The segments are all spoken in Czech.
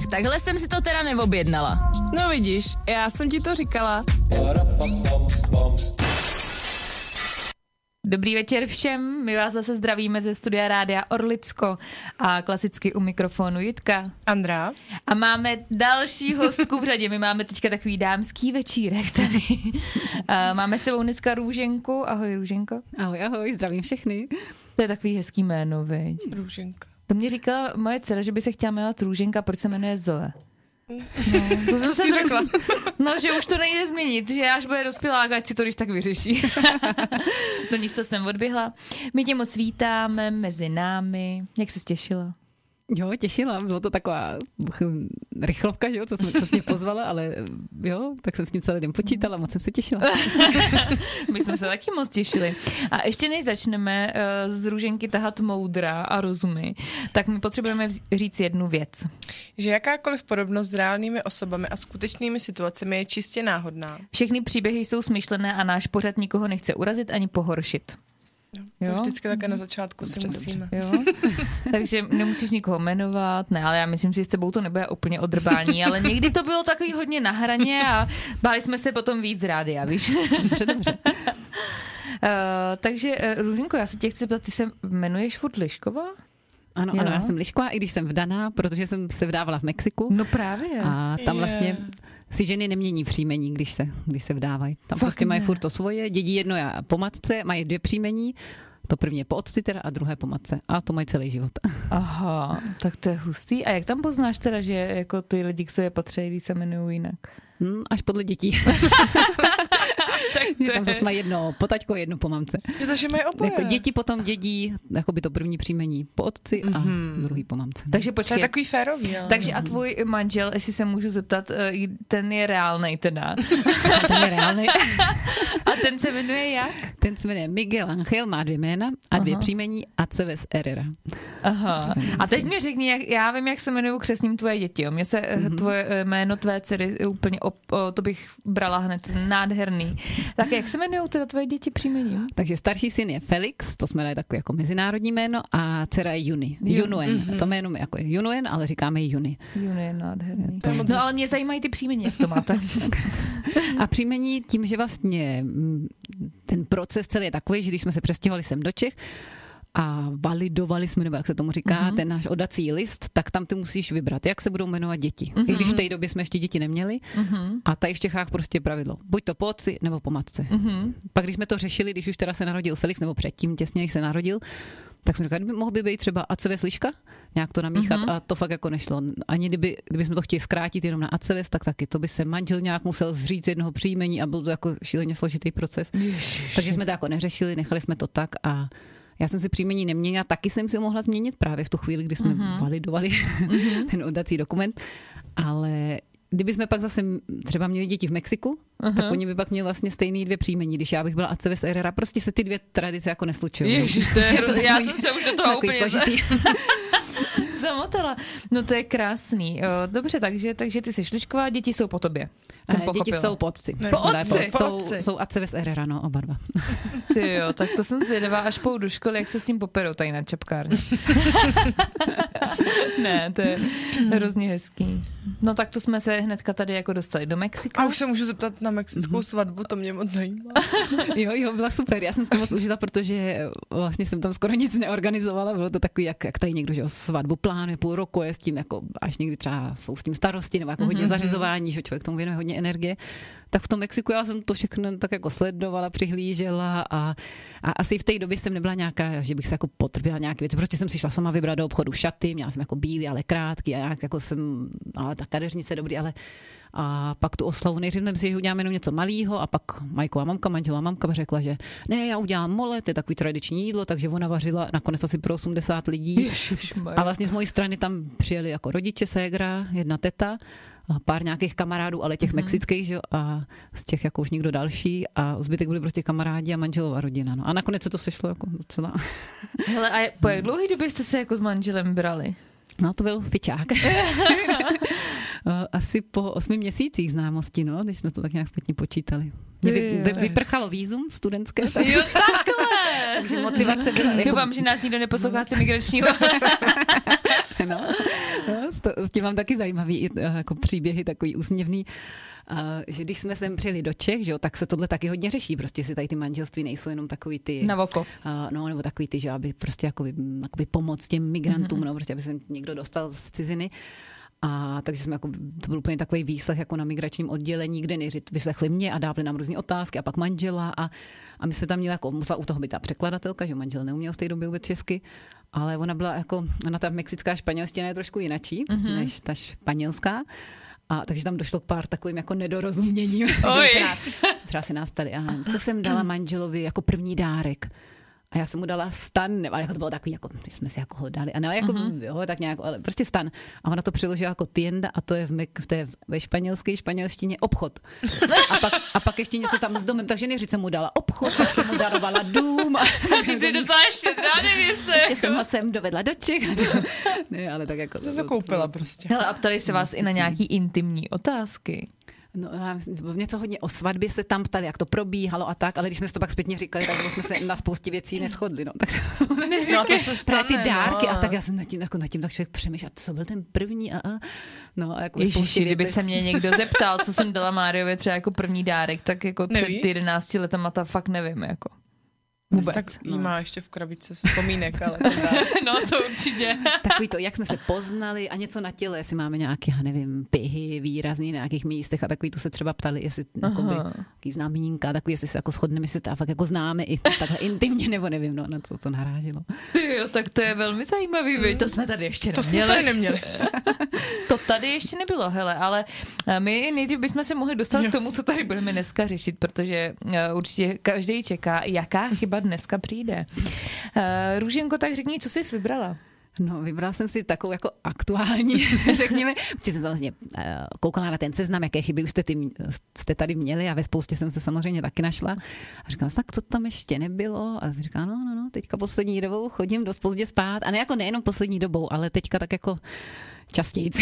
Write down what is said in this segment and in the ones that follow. tak takhle jsem si to teda neobjednala. No vidíš, já jsem ti to říkala. Dobrý večer všem, my vás zase zdravíme ze studia rádia Orlicko a klasicky u mikrofonu Jitka. Andra. A máme další hostku v řadě, my máme teďka takový dámský večírek tady. A máme s sebou dneska Růženku, ahoj Růženko. Ahoj, ahoj, zdravím všechny. To je takový hezký jméno, viď? Růženka. To mě říkala moje dcera, že by se chtěla jmenovat Růženka, proč se jmenuje Zoe? No, to jsem řekla. No, že už to nejde změnit, že až bude dospělá, ať si to když tak vyřeší. No nic, to jsem odběhla. My tě moc vítáme mezi námi. Jak jsi těšila? Jo, těšila. Bylo to taková rychlovka, že jo, co jsi mě pozvala, ale jo, tak jsem s ním celý den počítala, moc jsem se těšila. My jsme se taky moc těšili. A ještě než začneme z Růženky tahat moudra a rozumy, tak my potřebujeme říct jednu věc. Že jakákoliv podobnost s reálnými osobami a skutečnými situacemi je čistě náhodná. Všechny příběhy jsou smyšlené a náš pořad nikoho nechce urazit ani pohoršit. Jo? To vždycky také na začátku dobře, si musíme. Jo? Takže nemusíš nikoho jmenovat, ne, ale já myslím, že s tebou to nebude úplně odrbání, ale někdy to bylo takový hodně na hraně a báli jsme se potom víc rádi, já víš. Dobře. Takže Růženko, já se tě chci ptát, ty se jmenuješ furt Lišková? Ano, jo. Ano, já jsem Lišková, i když jsem vdaná, protože jsem se vdávala v Mexiku. No právě. A tam vlastně... Si ženy nemění příjmení, když se vdávají. Tam fakt prostě mají furt to svoje. Dědí jedno po matce, mají dvě příjmení. To první je po otci teda a druhé po matce. A to mají celý život. Aha, tak to je hustý. A jak tam poznáš teda, že jako ty lidi, co je patří, když se jmenují jinak? Až podle dětí. Tak tam zase mají jedno po taťko, jedno po mamce. Je to, že mají oboje. Jako děti potom dědí jakoby to první příjmení po otci a druhý po mamce. Takže počkej. To je takový férový. Ale... Takže a tvůj manžel, jestli se můžu zeptat, ten je reálnej teda. Ten je reálnej. A ten se jmenuje jak? Ten se jmenuje Miguel Angel, má dvě jména a dvě příjmení, Aceves Herrera. Aha. A teď mi řekni, já vím, jak se jmenuju křesním tvoje děti. Mně se tvoje jméno tvé dcery úplně, to bych brala hned, nádherný. Tak jak se jmenujou teda tvoje děti příjmením? Takže starší syn je Felix, to jsme dali takové jako mezinárodní jméno, a dcera je Junuen. To jméno je jako Junuen, ale říkáme ji Juni. Junuen, nádherný. No ale mě zajímají ty příjmení, jak to máte. A příjmení tím, že vlastně ten proces celý je takový, že když jsme se přestěhovali sem do Čech a validovali jsme, nebo jak se tomu říká, ten náš oddací list, tak tam ty musíš vybrat, jak se budou jmenovat děti. I když v té době jsme ještě děti neměli. A tady v Čechách prostě je pravidlo. Buď to po otci, nebo po matce. Pak když jsme to řešili, když už teda se narodil Felix, nebo předtím těsně, když se narodil, tak jsem říkala, mohl by být třeba Aceves Liška, nějak to namíchat, a to fakt jako nešlo. Ani kdyby jsme to chtěli zkrátit jenom na Aceves, tak taky to by se manžel nějak musel zříct jednoho příjmení a byl to jako šíleně složitý proces. Ježiši. Takže jsme to jako neřešili, nechali jsme to tak a já jsem si příjmení neměnila, taky jsem si ho mohla změnit právě v tu chvíli, kdy jsme validovali ten oddací dokument, ale kdyby jsme pak zase třeba měli děti v Mexiku, tak oni by pak měli vlastně stejný dvě příjmení, když já bych byla Aceves Herrera, prostě se ty dvě tradice jako neslučují. Ježiš, to je takový, já jsem se už do toho úplně zamotala. No to je krásný. Dobře, takže ty jsi Lišková, děti jsou po tobě. Děti jsou po otci. Jsou Aceves Herrera, no, oba dva. Ty jo, tak to jsem zvědavá, až půjdu do školy, jak se s tím poperou tady na čepkárně. Ne, to je hrozně hezký. No tak to jsme se hnedka tady jako dostali do Mexika. A už se můžu zeptat na mexickou svatbu, to mě moc zajímá. Jo, byla super, já jsem si to moc užila, protože vlastně jsem tam skoro nic neorganizovala, bylo to takový, jak tady někdo, že svatbu plánuje půl roku, je s tím jako, až někdy třeba jsou s tím starosti, nebo jako hodně zařizování, že člověk tomu věnuje hodně energie. Tak v tom Mexiku já jsem to všechno tak jako sledovala, přihlížela a asi v té době jsem nebyla nějaká, že bych se jako potrbila nějaké věci, protože jsem si šla sama vybrat do obchodu šaty, měla jsem jako bílý, ale krátký a nějak jako jsem, ale ta kadeřnice dobrý, ale a pak tu oslavu nejdřív jsem si, že udělám jenom něco malýho a pak manželová mamka řekla, že ne, já udělám mole, to je takový tradiční jídlo, takže ona vařila nakonec asi pro 80 lidí. A vlastně z mojí strany tam přijeli jako rodiče, ségra, jedna teta, pár nějakých kamarádů, ale těch mexických, že? A z těch jako už nikdo další a zbytek byli prostě kamarádi a manželová rodina. No. A nakonec se to sešlo jako docela. Hele, a po jak dlouhé době jste se jako s manželem brali? No, to byl fičák. Asi po 8 měsících známosti, no, když jsme to tak nějak zpětně počítali. Vyprchalo vízum studentské. Tak... Jo, takhle! Takže motivace byla... Doufám, že nás nikdo neposlouchá z migračního. No. S tím mám taky zajímavý jako příběhy, takový úsměvný. Že když jsme sem přijeli do Čech, že jo, tak se tohle taky hodně řeší. Prostě si tady ty manželství nejsou jenom takový ty... Na oko. No, nebo takový ty, že aby prostě jakoby pomoc těm migrantům, no, prostě aby se někdo dostal z ciziny. A takže jsme jako, to byl úplně takový výslech jako na migračním oddělení, kde nejdřív vyslechli mě a dávali nám různé otázky a pak manžela a my jsme tam měli jako, musela u toho být ta překladatelka, že manžel neuměl v té době vůbec česky, ale ona byla jako, ona ta mexická španělština je trošku jinačí, než ta španělská. A takže tam došlo k pár takovým jako nedorozuměním. Třeba se nás ptali, aha, co jsem dala manželovi jako první dárek. A já jsem mu dala stan, ale jako to bylo takový, jako my jsme si jako ho dali. A ne, jako, jo, tak nějak, ale prostě stan. A ona to přiložila jako tienda a to je ve španělské španělštině obchod. A pak ještě něco tam s domem, takže neříct jsem mu dala obchod, tak jsem mu darovala dům. A ty jsi docela štědrá nevěsta. Ještě jsem ho sem dovedla do Čech. Ne, ale tak jako... Co se koupila prostě. Hele, a ptali se vás i na nějaký intimní otázky. No, něco hodně o svatbě se tam ptali, jak to probíhalo a tak, ale když jsme si to pak zpětně říkali, tak jsme se na spoustě věcí neshodli. No, tak no, to se stane, ty dárky no. A tak já jsem nad tím tak člověk přemýšlel, co byl ten první a. No, a jako Ježiši, kdyby se mě někdo zeptal, co jsem dala Máriovi třeba jako první dárek, tak jako nevíš? Před 11 letama ta fakt nevím, jako. Vůbec. Tak jí má ještě v krabici vzpomínek, ale teda... No to určitě. Takový to, jak jsme se poznali a něco na těle, jestli máme nějaké, já nevím, pihy výrazný na nějakých místech a takový to se třeba ptali, jestli nějaký znamínka, takový, jestli se jako shodneme, jestli a fakt jako známe i takhle intimně, nebo nevím, no, na co to narážilo. Ty jo, tak to je velmi zajímavý, to jsme tady ještě neměli. To jsme tady neměli. To tady ještě nebylo, hele, ale my nejdřív bychom se mohli dostat k tomu, co tady budeme dneska řešit, protože určitě každý čeká, jaká chyba dneska přijde. Růženko, tak řekni, co jsi vybrala? No, vybrala jsem si takovou jako aktuální, řekněme, protože jsem samozřejmě koukala na ten seznam, jaké chyby už jste tady měli a ve spoustě jsem se samozřejmě taky našla. A říkala, tak co tam ještě nebylo? A říkala, no, teďka poslední dobou chodím dost pozdě spát. A ne jako nejenom poslední dobou, ale teďka tak jako častějc.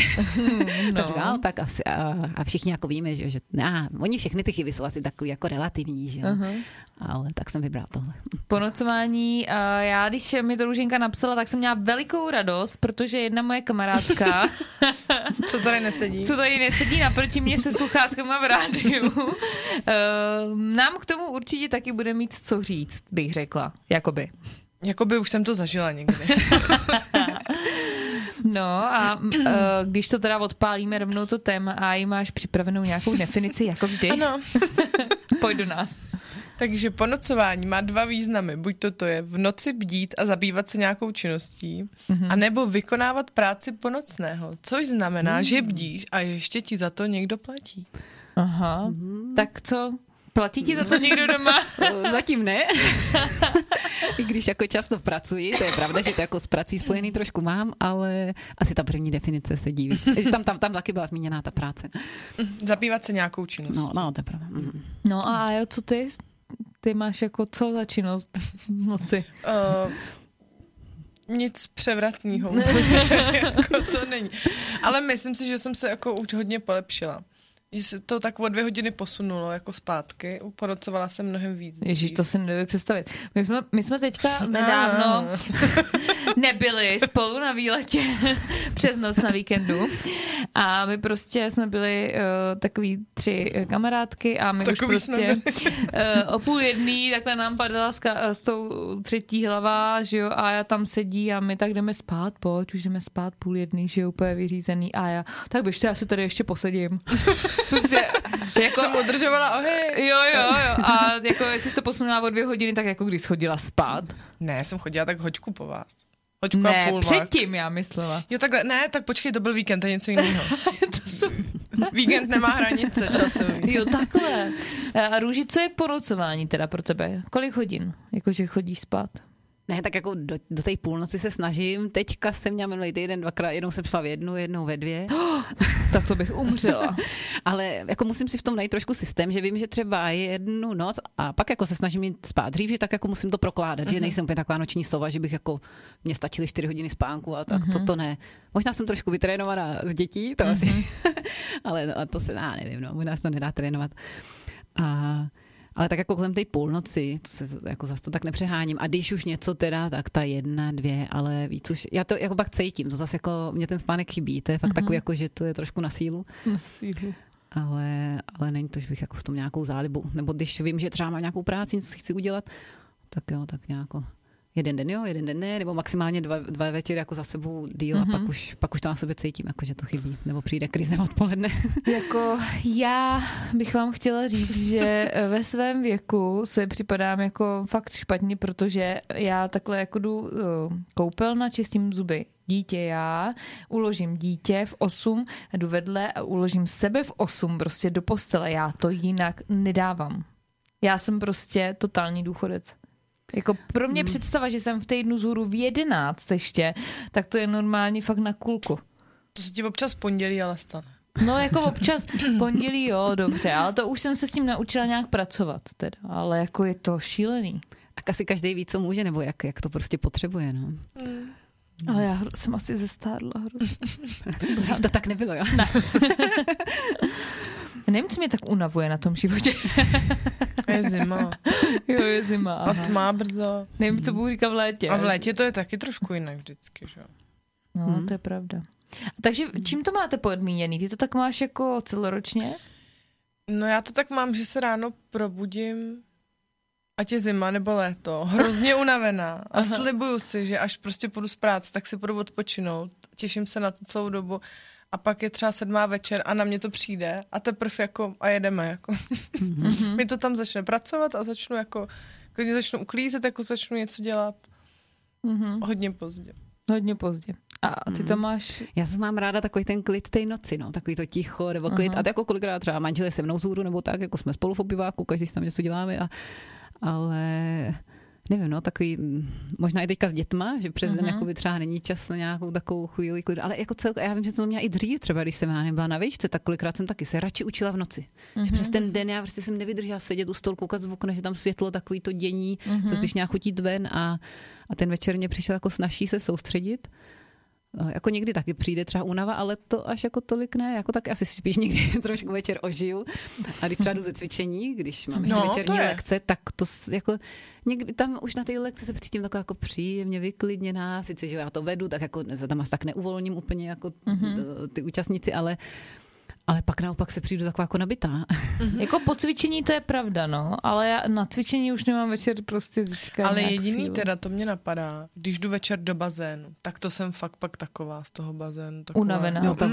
No. Tak asi, a všichni jako víme, že oni všechny ty chyby jsou asi takový jako relativní, že jo. Uh-huh. Ale tak jsem vybrala tohle. Ponocování, já když mi to Růženka napsala, tak jsem měla velikou radost, protože jedna moje kamarádka co tady nesedí naproti mě se sluchátkama v rádiu, nám k tomu určitě taky bude mít co říct, bych řekla. Jakoby už jsem to zažila někdy. No a když to teda odpálíme rovnou to téma a jí máš připravenou nějakou definici, jako vždy. Ano. Pojď do nás. Takže ponocování má dva významy. Buď to je v noci bdít a zabývat se nějakou činností, anebo vykonávat práci ponocného, což znamená, že bdíš a ještě ti za to někdo platí. Aha, tak co... Platí ti za to někdo doma? Zatím ne. I když jako často pracuji, to je pravda, že to jako s prací spojený trošku mám, ale asi ta první definice se díví. Tam taky byla zmíněná ta práce. Zabývat se nějakou činností. No, to je pravda. No a Ajo, co ty? Ty máš jako co za činnost v noci? Nic převratného. Jako to není. Ale myslím si, že jsem se jako už hodně polepšila. Že se to tak o 2 hodiny posunulo jako zpátky, ponocovala jsem mnohem víc. Ježíš, to si nedovedu představit. My jsme teďka nedávno nebyli spolu na výletě přes noc na víkendu a my prostě jsme byli takový 3 kamarádky a my takový už prostě o 12:30 takhle nám padala s tou 3. hlava, že jo, a já tam sedí a my tak jdeme spát, pojď, už jdeme spát 12:30, že jo, úplně vyřízený a já, tak běžte, já se tady ještě posedím. Prostě, jako, jsem udržovala oheň. Jo. A jako, jestli jsi to posunula o 2 hodiny, tak jako když chodila spát. Ne, jsem chodila tak hoďku po vás. Hoďku ne, a půl předtím max. Já myslela. Jo, takhle, ne, tak počkej, to byl víkend, to je něco jiného. Víkend nemá hranice časový. Jo, takhle. A Růži, co je ponocování teda pro tebe? Kolik hodin, jakože chodíš spát? Ne, tak jako do té půlnoci se snažím. Teďka jsem měla minulý týden 2krát, jednou jsem šla v 1, jednou ve 2. Tak to bych umřela. Ale jako musím si v tom najít trošku systém, že vím, že třeba je 1 noc a pak jako se snažím jít spát dřív, že tak jako musím to prokládat, že nejsem úplně taková noční sova, že bych jako mě stačily 4 hodiny spánku a tak to ne. Možná jsem trošku vytrénovaná z dětí, to asi. Ale to se nevím, možná se to nedá trénovat. A Ale tak jako kolem té půlnoci, to se jako zase to tak nepřeháním. A když už něco teda, tak ta 1, 2, ale víc už. Já to jako pak cítím, to zase jako mě ten spánek chybí. To je fakt takový, jako, že to je trošku na sílu. Ale není to, že bych jako v tom nějakou zálibu. Nebo když vím, že třeba mám nějakou práci, něco chci udělat, tak jo, tak nějako. 1 den jo, 1 den ne, nebo maximálně 2 večery jako za sebou díl a pak už to na sobě cítím, jako že to chybí, nebo přijde krize odpoledne. Jako já bych vám chtěla říct, že ve svém věku se připadám jako fakt špatně, protože já takhle jako jdu koupelna, čistím zuby. Dítě já, uložím dítě v 8, jdu vedle a uložím sebe v 8 prostě do postele. Já to jinak nedávám. Já jsem prostě totální důchodec. Jako pro mě představa, že jsem v týdnu zhůru v 11 ještě, tak to je normálně fakt na kulku. To se ti občas pondělí ale stane. No jako občas pondělí jo, dobře, ale to už jsem se s tím naučila nějak pracovat teda, ale jako je to šílený. Tak asi každý ví, co může, nebo jak to prostě potřebuje, no. Ale já jsem asi zestárla hrozně. To tak nebylo, jo? Ne. Nevím, co mě tak unavuje na tom životě. Je zima. Jo, je zima. A tmá brzo. Nevím, co budu říkat v létě. A v létě to je taky trošku jinak vždycky, že jo? No, to je pravda. Takže čím to máte podmíněný? Ty to tak máš jako celoročně? No já to tak mám, že se ráno probudím, ať je zima nebo léto, hrozně unavená. A slibuju si, že až prostě půjdu z práce, tak si půjdu odpočinout. Těším se na to celou dobu. A pak je třeba 7 večer a na mě to přijde a teprv jako a jedeme jako. My to tam začne pracovat a začnu jako, když začnu uklízet, jako začnu něco dělat. Hodně pozdě. A ty to máš? Já se mám ráda takový ten klid té noci, no, takový to ticho nebo klid. A to jako kolikrát třeba manžel je se mnou zůru nebo tak, jako jsme spolu v obyváku, každý si tam něco děláme a ale nevím, no, takový, možná i teďka s dětma, že přes den jakoby třeba není čas na nějakou takovou chvíli klidu, ale jako celkově, já vím, že jsem to měla i dřív, třeba když jsem já nebyla na výšce, tak kolikrát jsem taky se radši učila v noci. Že přes ten den já prostě jsem nevydržela sedět u stolu, koukat z okna, že tam světlo, takový to dění, co spíš nějak chutit ven a ten večer mě přišel jako snaží se soustředit. Jako někdy taky přijde třeba únava, ale to až jako tolik ne, jako tak asi spíš někdy trošku večer ožiju. A když třeba jdu ze cvičení, když mám večerní lekce, tak to jako někdy tam už na té lekce se cítím taková jako příjemně vyklidněná, sice že já to vedu, tak jako tam asi tak neuvolním úplně jako ty účastníci, ale pak naopak se přijdu taková jako nabitá. Jako po cvičení to je pravda, no, ale já na cvičení už nemám večer prostě teďka. Ale jediný sílu. Teda to mě napadá, když jdu večer do bazénu, tak to jsem fakt pak taková z toho bazénu. Taková, unavená. No, ta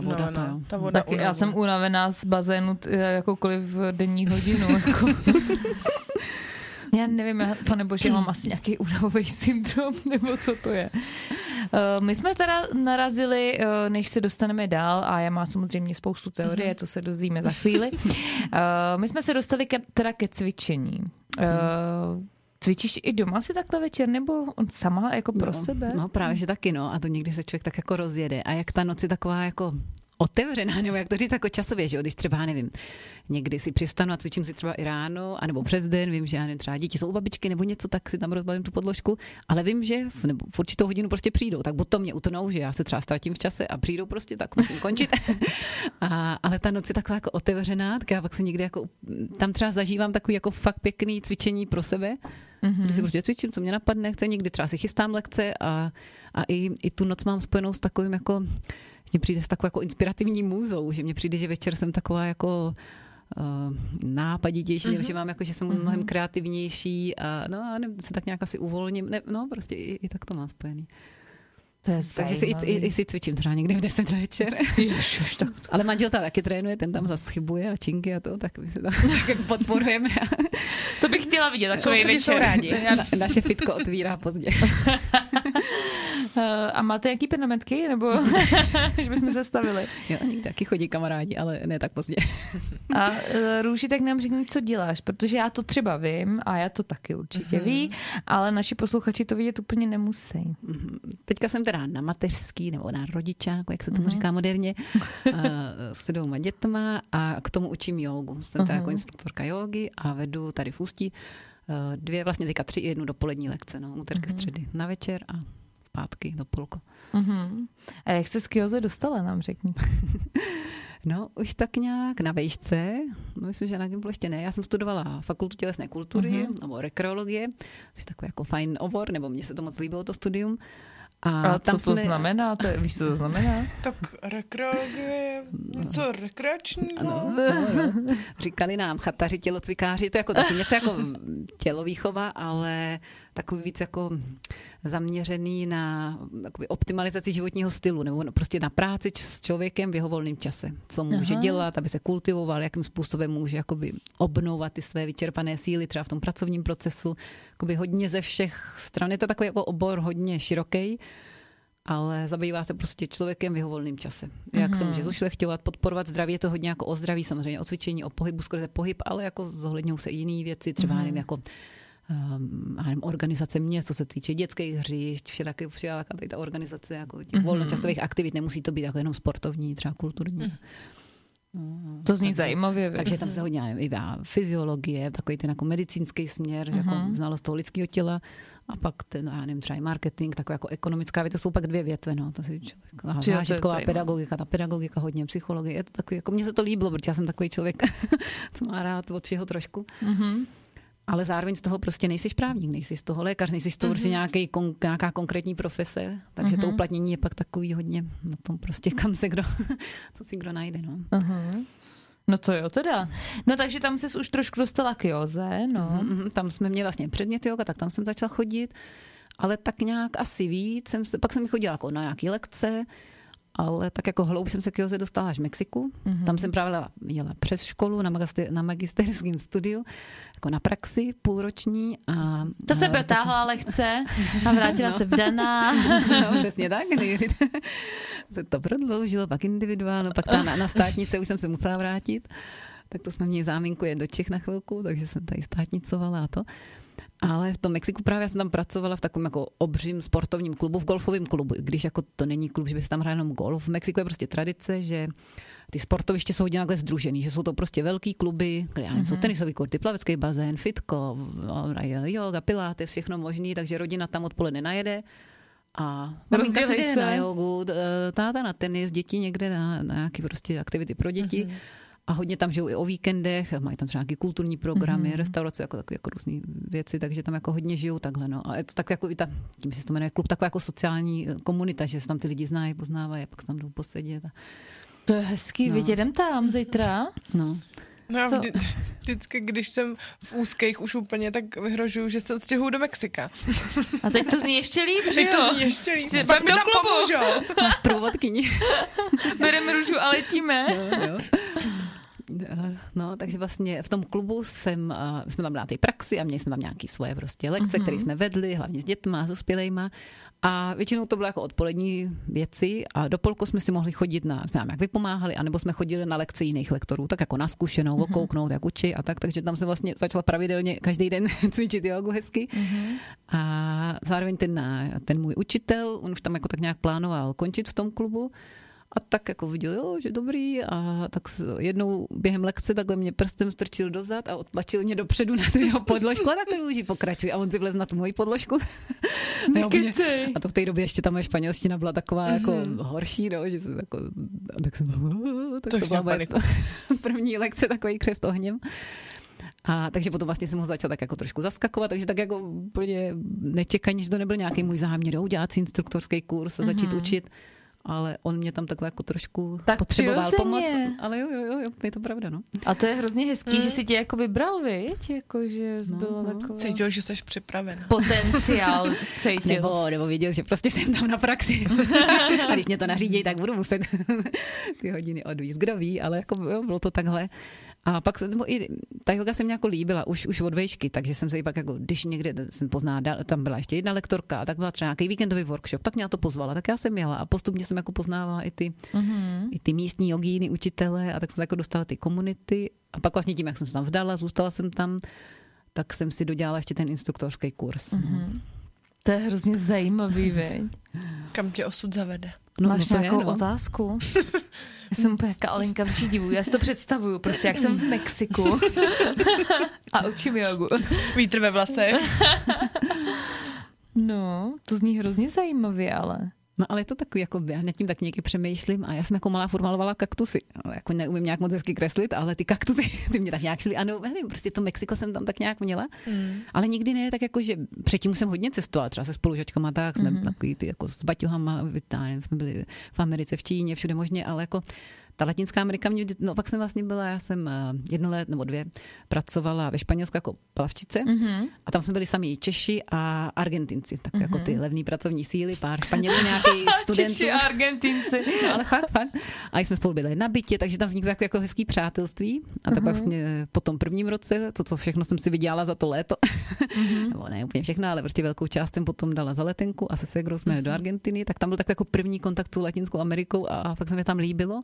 voda, no, ta voda. Taky já jsem unavená z bazénu jakoukoliv denní hodinu. Jako. Já nevím, pane bože, mám asi nějaký únavový syndrom, nebo co to je. My jsme teda narazili, než se dostaneme dál, a já mám samozřejmě spoustu teorie, to se dozvíme za chvíli. My jsme se dostali teda ke cvičení. Cvičíš i doma si takhle večer, nebo sama jako pro sebe? No právě, že taky, no. A to někdy se člověk tak jako rozjede. A jak ta noc je taková jako otevřená, nebo jak to říct, jako časově, že jo, když třeba, nevím, někdy si přivstanu a cvičím si třeba i ráno, anebo přes den, vím, že já nevím, třeba děti jsou u babičky nebo něco, tak si tam rozbalím tu podložku, ale vím, že v určitou hodinu prostě přijdou, tak buď to mě utonou, že já se třeba ztratím v čase a přijdou prostě, tak musím končit. Ale ta noc je taková jako otevřená, tak já pak se někdy jako, tam třeba zažívám takový jako fakt pěkný cvičení pro sebe, když si prostě cvičím, co mě napadne, chce, někdy třeba si chystám lekce a i tu noc mám spojenou s takovým jako mě přijde s takovou jako inspirativní můzou, že mě přijde, že večer jsem taková jako nápaditější, že mám jako, že jsem mnohem kreativnější a no a se tak nějak asi uvolním, ne, no prostě i tak to mám spojený. To je takže si i si cvičím třeba někdy v 10 večer. Ježiš, tak. Ale manžel tam taky trénuje, ten tam zase chybuje a činky a to, tak my se tam podporujeme. To bych chtěla vidět, takový večer. Rádi. Naše fitko otvírá pozdě. A máte jaký pernamentky? Nebo že bychom se stavili? Jo, někdy taky chodí kamarádi, ale ne tak pozdě. A Růži, tak nám řekni, co děláš, protože já to třeba vím a já to taky určitě ví, ale naši posluchači to vidět úplně nemusí. Teďka jsem teda na mateřský nebo na rodičáku, jak se tomu říká moderně, s dvěma dětma a k tomu učím jógu. Jsem teda jako instruktorka jógy a vedu tady v Ústí 2, vlastně teďka 3 i 1 dopolední lekce, no, úterky, středy na večer a pátky do půlko. A jak se z Kioze dostala, nám řekni. No, už tak nějak na vejšce, no, myslím, že na gymnáziu ještě ne. Já jsem studovala Fakultu tělesné kultury nebo rekreologie, což je takový jako fajn obor, nebo mně se to moc líbilo, to studium. A co to znamená? To je, víš, co to znamená? Tak rekreologie je něco rekreačního. No. Říkali nám chataři, tělocvikáři, to je jako taky něco jako tělovýchova, ale takový víc jako zaměřený na optimalizaci životního stylu, nebo prostě na práci s člověkem v jeho volném čase. Co může dělat, aby se kultivoval, jakým způsobem může jakoby obnovovat ty své vyčerpané síly, třeba v tom pracovním procesu. Jakoby hodně ze všech stran. Je to takový jako obor hodně široký, ale zabývá se prostě člověkem v jeho volném čase. Jak se může zušlechťovat, podporovat zdraví, je to hodně jako o zdraví, samozřejmě o cvičení, o pohybu, skrze pohyb, ale jako zohledňují se jiné věci, třeba nevím, jako organizace měst, co se týče dětských hřišť, všelaká tady ta organizace jako těch volnočasových aktivit, nemusí to být jako jenom sportovní, třeba kulturní. To zní zajímavě. Takže tam se hodně fyziologie, takový ten jako medicínský směr, jako znalost toho lidského těla a pak ten, třeba i marketing, taková jako ekonomická, to jsou pak dvě větve, no. To si člověk, zážitková pedagogika, ta pedagogika hodně, psychologie, je to takový, jako mně se to líbilo, protože já jsem takový člověk, co má rád od všeho trošku. Ale zároveň z toho prostě nejsiš právník, nejsi z toho lékař, nejsi z toho prostě nějaká konkrétní profese, takže to uplatnění je pak takový hodně na tom prostě, kam se kdo, co si kdo najde, no. No to jo teda. No takže tam ses už trošku dostala k józe, no. Tam jsme měli vlastně předmět jóga, tak tam jsem začala chodit, ale tak nějak asi víc, pak jsem chodila jako na nějaké lekce, ale tak jako hloub jsem se k józe dostala až v Mexiku. Tam jsem právě jela přes školu na magisterském studiu, jako na praxi půlroční. A to se protáhla lekce a vrátila se vdaná. No, přesně tak, nejříte. Se to prodloužilo, pak individuálně, pak na státnice už jsem se musela vrátit. Tak to jsme měli záminku jet do Čech na chvilku, takže jsem tady státnicovala a to. Ale v tom Mexiku právě jsem tam pracovala v takovém jako obřím sportovním klubu, v golfovém klubu. Když jako to není klub, že by se tam hrál jenom golf. V Mexiku je prostě tradice, že ty sportoviště jsou hodně takhle sdružený, že jsou to prostě velký kluby, kde jsou tenisový kurty, plavecký bazén, fitko, yoga, pilates, všechno možný, takže rodina tam odpoledne najede. A maminka se jde na jogu, táta na tenis, děti někde na nějaké prostě aktivity pro děti. A hodně tam žijou i o víkendech, mají tam třeba nějaký kulturní programy, restaurace, jako takové jako různé věci, takže tam jako hodně žijou takhle. No. A je to tak jako i ta, tím, že se to jmenuje klub, taková jako sociální komunita, že se tam ty lidi znají, poznávají a pak se tam jdou posedět. To je hezký, no. Jdem tam zítra. No vždycky, když jsem v úzkých už úplně, tak vyhrožuju, že se odstěhuju do Mexika. A teď to zní ještě líp, že jo? Teď to zní ještě líp. Pak mi tam pomůžou. Máš průvodkyni. Bereme růžu a letíme. No, takže vlastně v tom klubu jsme tam na té praxi a měli jsme tam nějaké svoje prostě lekce, které jsme vedli, hlavně s dětma, s dospělejma. A většinou to bylo jako odpolední věci a do polku jsme si mohli chodit jsme nám jak vypomáhali, anebo jsme chodili na lekce jiných lektorů, tak jako na zkušenou, okouknout, jak učí a tak, takže tam jsem vlastně začala pravidelně každý den cvičit jogu hezky. A zároveň ten můj učitel, on už tam jako tak nějak plánoval končit v tom klubu. A tak jako viděl, že dobrý, a tak jednou během lekce takhle mě prstem strčil dozad a odtlačil mě dopředu na tu jeho podložku a tak růži pokračuj a on si vlez na tu moji podložku. A to v té době ještě ta moje španělština byla taková jako horší, no, že jsem jako tak to byla moje první lekce, takový křest ohněm. A takže potom vlastně jsem ho začala tak jako trošku zaskakovat, takže tak jako úplně nečekaně, že to nebyl nějaký můj záměr udělat si instruktorský kurz a začít učit. Ale on mě tam takhle jako trošku tak potřeboval pomoc. Ale jo, je to pravda, no. A to je hrozně hezký, že si tě jako vybral, viď? Jako, že bylo taková... Cítil, že jsi připravená. Potenciál cítil. Nebo věděl, že prostě jsem tam na praxi. A když mě to nařídí, tak budu muset ty hodiny odvíct. Kdo ví, ale jako, bylo to takhle. A pak i ta joga se mě jako líbila už od vejšky, takže jsem se i pak jako, když někde jsem poznala, tam byla ještě jedna lektorka a tak byla třeba nějaký víkendový workshop, tak mě to pozvala, tak já jsem jela a postupně jsem jako poznávala i ty místní jogíny, učitele a tak jsem jako dostala ty komunity a pak vlastně tím, jak jsem se tam vdala, zůstala jsem tam, tak jsem si dodělala ještě ten instruktorský kurz. To je hrozně zajímavý, veď? Kam tě osud zavede? No, máš nějakou otázku? Já jsem úplně jaká Alenka vždy divuju. Já si to představuju, prostě jak jsem v Mexiku a učím jogu. Vítr ve vlasech. No, to zní hrozně zajímavě, ale... No ale je to takový, jako já nad tím tak někdy přemýšlím a já jsem jako malá formalovala kaktusy. Jako neumím nějak moc hezky kreslit, ale ty kaktusy, ty mě tak nějak šly. Ano, nevím, prostě to Mexiko jsem tam tak nějak měla. Mm. Ale nikdy ne, tak jako, že předtím jsem hodně cestovala, třeba se spolužačkama tak, jsme takový ty jako s baťohama, jsme byli v Americe, v Číně, všude možně, ale jako ta Latinská Amerika mě, no pak jsem vlastně byla, já jsem 1 nebo 2 let pracovala ve Španělsku jako plavčice a tam jsme byli sami Češi a Argentinci, tak jako ty levný pracovní síly, pár Španělů, nějaký studentů. Češi a Argentinci. No, ale fakt. A jsme spolu byli na bytě, takže tam vzniklo jako hezký přátelství a tak vlastně po tom prvním roce, to, co všechno jsem si vydělala za to léto, nebo ne úplně všechno, ale prostě velkou část jsem potom dala za letenku a se ségrou jsme do Argentiny, tak tam byl tak jako první kontakt s Latinskou Amerikou a fakt se mi tam líbilo.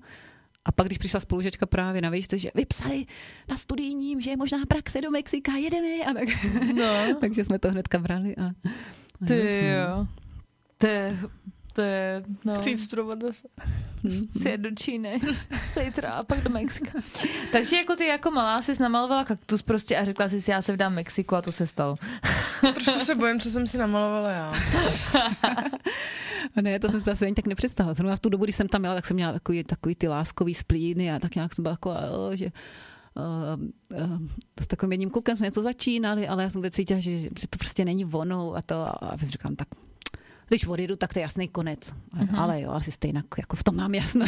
A pak, když přišla spolužečka právě na výšce, že vypsali na studijním, že je možná praxe do Mexika, jedeme. A tak. No. Takže jsme to hnedka brali. A ty jo. To je, no. Chci jít studovat zase. Chci jít do Číny. Zítra a pak do Mexika. Takže jako ty jako malá jsi namalovala kaktus prostě a řekla jsi si, já se vdám Mexiku a to se stalo. Trošku se bojím, co jsem si namalovala já. Ne, to jsem se asi ani tak nepředstavila. Zrovna v tu dobu, když jsem tam jela, tak jsem měla takový ty láskový splíny a tak nějak jsem byla jako, že... s takovým jedním klukem jsme něco začínali, ale já jsem cítila, že to prostě není ono a to a říkám tak... Když odjedu, tak to je jasný konec. Ale jo, asi stejně jako v tom mám jasno,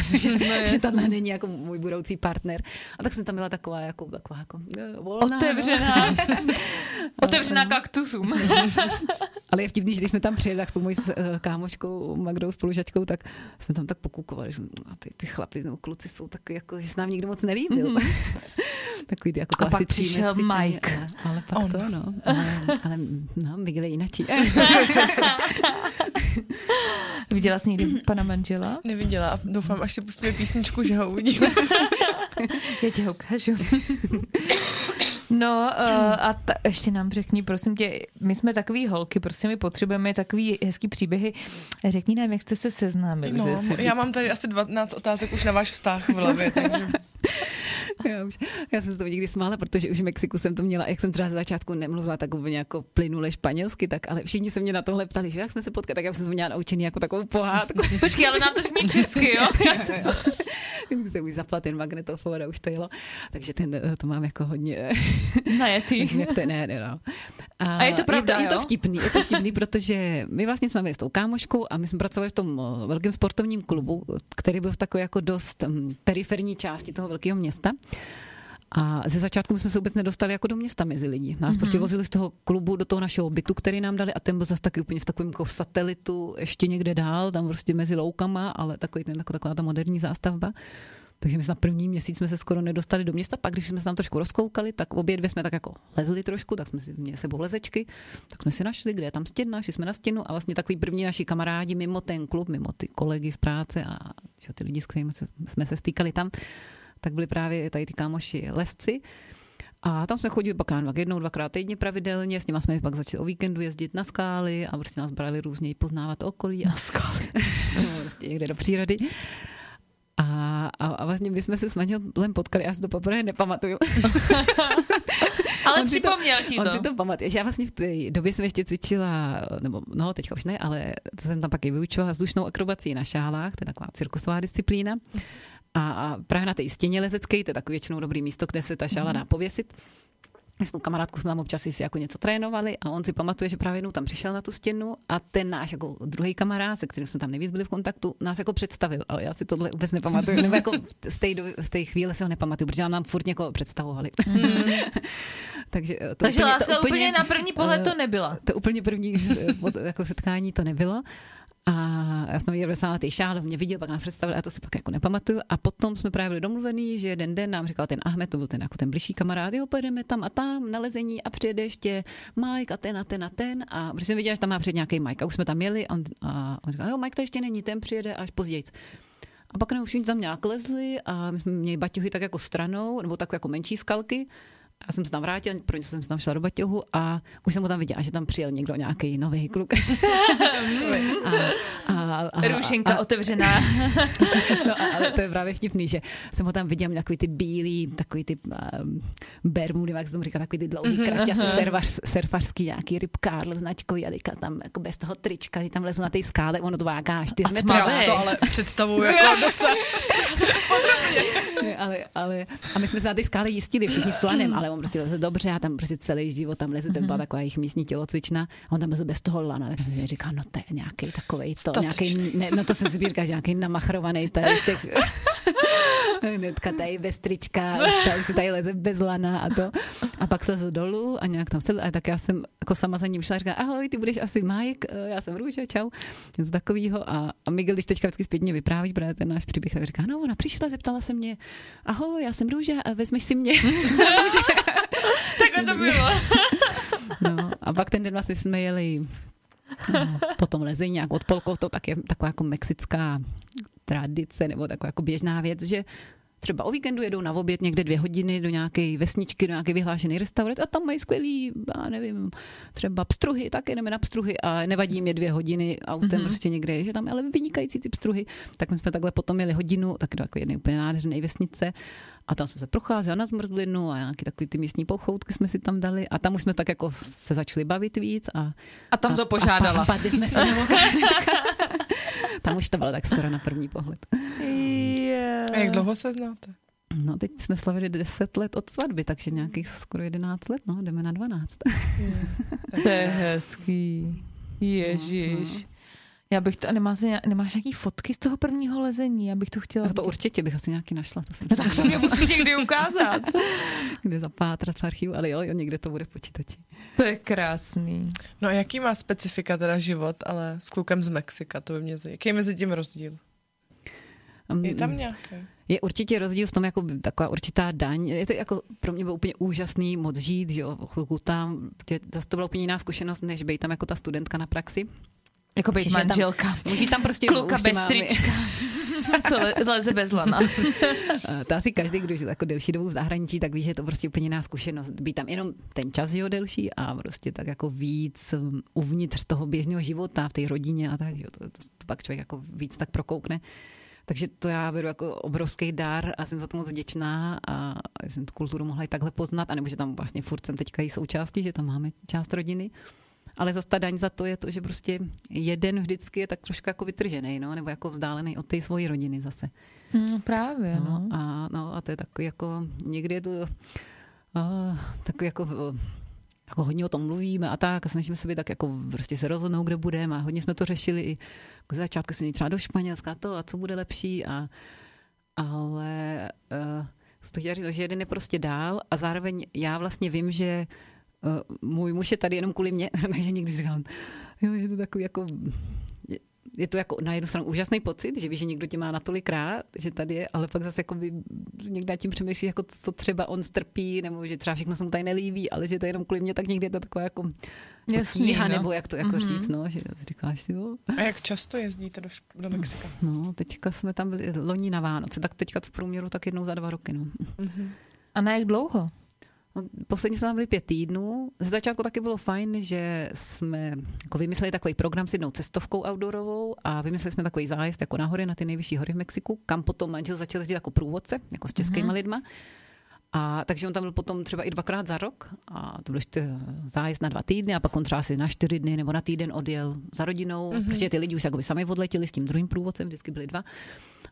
že tahle není jako můj budoucí partner. A tak jsem tam byla taková jako volná. Otevřená. Otevřená kaktusům. Ale je vtipný, že když jsme tam přijeli, tak s mojí kámoškou Magdou, spolužačkou, tak jsme tam tak pokukovali, že ty chlapi nebo kluci jsou takový, jako, že se nám nikdo moc nelíbil. Takový ty jako klasický. A pak přišel Mike. Ale pak on. To, no. Ale no, Miguel jinačí. Viděla jsi někdy pana manžela? Neviděla a doufám, až si pustíme písničku, že ho uvidíme. Já ti ho ukážu. No a ještě nám řekni, prosím tě, my jsme takový holky, prostě my potřebujeme takový hezký příběhy. Řekni nám, jak jste se seznámili. No, já mám tady asi 12 otázek už na váš vztah v hlavě, takže... Já jsem se to někdy smála, protože už v Mexiku jsem to měla, jak jsem třeba ze začátku nemluvila tak úplně jako plynule španělsky, tak ale všichni se mě na tohle ptali, že jak jsme se potkali, tak já jsem se měla naučený jako takovou pohádku. Počkej, ale nám to řekni česky, jo? Když se už zapla ten magnetofon a už to jelo, takže to mám jako hodně... Najetý. Jak to je, ne. A je to pravda, je to vtipný, protože my vlastně jsme s tou kámoškou a my jsme pracovali v tom velkém sportovním klubu, který byl v takové jako dost periferní části toho velkého města. A ze začátku jsme se vůbec nedostali jako do města mezi lidi. Nás prostě vozili z toho klubu do toho našeho bytu, který nám dali a ten byl zase taky úplně v takovém jako satelitu ještě někde dál, tam prostě mezi loukama, ale taková ta moderní zástavba. Takže my jsme na první měsíc jsme se skoro nedostali do města, pak když jsme se tam trošku rozkoukali, tak obě dvě jsme tak jako lezli trošku, tak jsme si měli sebou lezečky, tak jsme si našli, kde je tam stěna, šli jsme na stěnu a vlastně takový první naši kamarádi mimo ten klub, mimo ty kolegy z práce a ty lidi, s kterými jsme se stýkali tam, tak byli právě tady ty kámoši lesci. A tam jsme chodili pak jednou, dvakrát týdně pravidelně, s nima jsme pak začali o víkendu jezdit na skály a prostě nás brali různě poznávat okolí. Na skály. Prostě někde do přírody. A vlastně my jsme se s manželem potkali, já si to poprvé nepamatuju. Ale připomněl ti to. On si to pamatuje. Já vlastně v té době jsem ještě cvičila, nebo no teďka už ne, ale to jsem tam pak i vyučovala vzdušnou akrobací na šálách, to je taková cirkusová disciplína. A právě na té stěně lezecké, to je takový většinou dobrý místo, kde se ta šála dá pověsit. S tou kamarádkou jsme tam občas si jako něco trénovali a on si pamatuje, že právě jednou tam přišel na tu stěnu a ten náš jako druhý kamarád, se kterým jsme tam nejvíc byli v kontaktu, nás jako představil, ale já si tohle vůbec nepamatuju, nebo jako z té chvíle si ho nepamatuju, protože nám furt někoho představovali. Takže láska úplně na první pohled to nebyla. To úplně první jako setkání to nebylo. A já jsem viděl, že jsem na té šále, mě viděl, pak nás představil a to si pak jako nepamatuju. A potom jsme právě byli domluvený, že jeden den nám říkal ten Ahmed, to byl ten jako ten blížší kamarád, jo, pojedeme tam a tam na lezení a přijede ještě Mike a ten a ten a ten. A protože jsem viděla, že tam má přijít nějaký Mike a už jsme tam jeli a on říkal, jo, Mike to ještě není, ten přijede až později. A pak už všichni tam nějak lezli a my jsme měli baťohy tak jako stranou, nebo tak jako menší skalky. Já jsem se tam vrátila, pro něco jsem se tam šla do baťohu a už jsem ho tam viděla, že tam přijel někdo, nějaký nový kluk. a Růženka otevřená. No, ale to je právě vtipný, že jsem ho tam viděla, měl takový ty bílý, takový ty bermudy, jak se tomu říká, takový ty dlouhý kratě, asi surfařský, nějaký rybkárl značkový, a teďka tam jako bez toho trička, ty tam lezl na té skále, ono to váká 4 metry. Já to ale představuju jako docela podrobně. A my jsme se na té skále jistili všichni slanem, ale on prostě lezl dobře a tam prostě celý život tam leze, ten byla taková jejich místní tělocvična, a on tam lezl bez toho lana, tak mi říká, no to je nějaký takovej, no to se si říká, že nějaký namachrovaný tady, netka tady bez trička, už se tady leze bez lana a to. A pak se lezl dolů a nějak tam sedl, a tak já jsem jako sama za ním šla a říkala, ahoj, ty budeš asi Mike, já jsem Růža, čau, něco takovýho. A Miguel, když teďka vždycky zpětně vypráví, protože ten náš příběh, tak říká, no ona přišla, zeptala se mě, ahoj, já jsem Růža, vezmeš si mě. Takhle to bylo. No, a pak ten den vlastně jsme jeli potom lezení nějak od polkou, to tak je taková jako mexická tradice nebo taková jako běžná věc, že třeba o víkendu jedou na oběd někde 2 hodiny do nějaké vesničky, do nějaké vyhlášené restaurace a tam mají skvělý, já nevím, třeba pstruhy, tak jdeme na pstruhy a nevadí mě 2 hodiny autem prostě někde, že tam ale vynikající ty pstruhy. Tak my jsme takhle potom jeli hodinu, tak do jako jedné úplně nádherné vesnice. A tam jsme se procházeli na zmrzlinu a nějaký takový ty místní pochoutky jsme si tam dali. A tam už jsme tak jako se začali bavit víc. A tam Zoe požádala. Padli jsme se. Tam už to bylo tak skoro na první pohled. Yeah. A jak dlouho se znáte? No teď jsme slavili 10 let od svatby, takže nějakých skoro 11 let, no jdeme na 12. To je hezký. Ježiš. No. Já bych to, a nemáš nějaký fotky z toho prvního lezení? Já bych to chtěla. No to určitě bych asi nějaký našla. To jsem no tak to mě musíš někdy ukázat. Kde zapátrat v archivu, ale jo, někde to bude v počítači. To je krásný. No jaký má specifika teda život, ale s klukem z Mexika, to by mě zajímalo. Jaký je mezi tím rozdíl? Je tam nějaké? Je určitě rozdíl v tom, jako taková určitá daň. Je to jako pro mě byl úplně úžasný moc žít, že jo, chvilku tam. Zase to byla úplně jiná zkušenost, než být tam jako ta studentka na praxi. Jako být manželka. Můžu tam prostě kluka bez trička. Co leze bez lana. To asi každý, kdo je jako delší dobu v zahraničí, tak ví, že je to prostě úplně jiná zkušenost. Být tam jenom ten čas, jo, delší a prostě tak jako víc uvnitř toho běžného života, v té rodině a tak, jo, to pak člověk jako víc tak prokoukne. Takže to já beru jako obrovský dar a jsem za to moc vděčná a jsem tu kulturu mohla i takhle poznat, anebo že tam vlastně furt jsem teďka i součástí, že tam máme část rodiny. Ale zase ta daň za to je to, že prostě jeden vždycky je tak trošku jako vytržený, no, nebo jako vzdálený od té svojí rodiny zase. Právě, no. A to je takový jako, někdy je to takový jako hodně o tom mluvíme a tak a snažíme se být tak jako prostě se rozhodnout, kde budeme a hodně jsme to řešili i k začátku se třeba do Španělska to a co bude lepší ale to chtěla říct, že jeden je prostě dál a zároveň já vlastně vím, že můj muž je tady jenom kvůli mě, takže někdy říkám, jo, je to takový jako, je to jako na jednu stranu úžasný pocit, že víš, že někdo tě má natolik rád, že tady je, ale pak zase jako by někdy tím přemýšlíš, jako co třeba on strpí, nebo že třeba všechno se mu tady nelíbí, ale že to je jenom kvůli mě, tak někdy je to taková jako tíha, no. Nebo jak to jako říct, no, že říkáš si, jo. A jak často jezdíte do Mexika? No, teďka jsme tam byli loni na Vánoce, tak teďka v průměru tak jednou za 2 roky, no. A na jak dlouho? Poslední jsme tam byli 5 týdnů. Z začátku taky bylo fajn, že jsme jako vymysleli takový program s jednou cestovkou outdoorovou a vymysleli jsme takový zájezd jako na hory, na ty nejvyšší hory v Mexiku, kam potom manžel začal jezdit jako průvodce, jako s českýma lidma. A takže on tam byl potom třeba i 2krát za rok a to byl zájezd na 2 týdny a pak on třeba asi na 4 dny nebo na týden odjel za rodinou, protože ty lidi už jakoby sami odletěli s tím druhým průvodcem, vždycky byli 2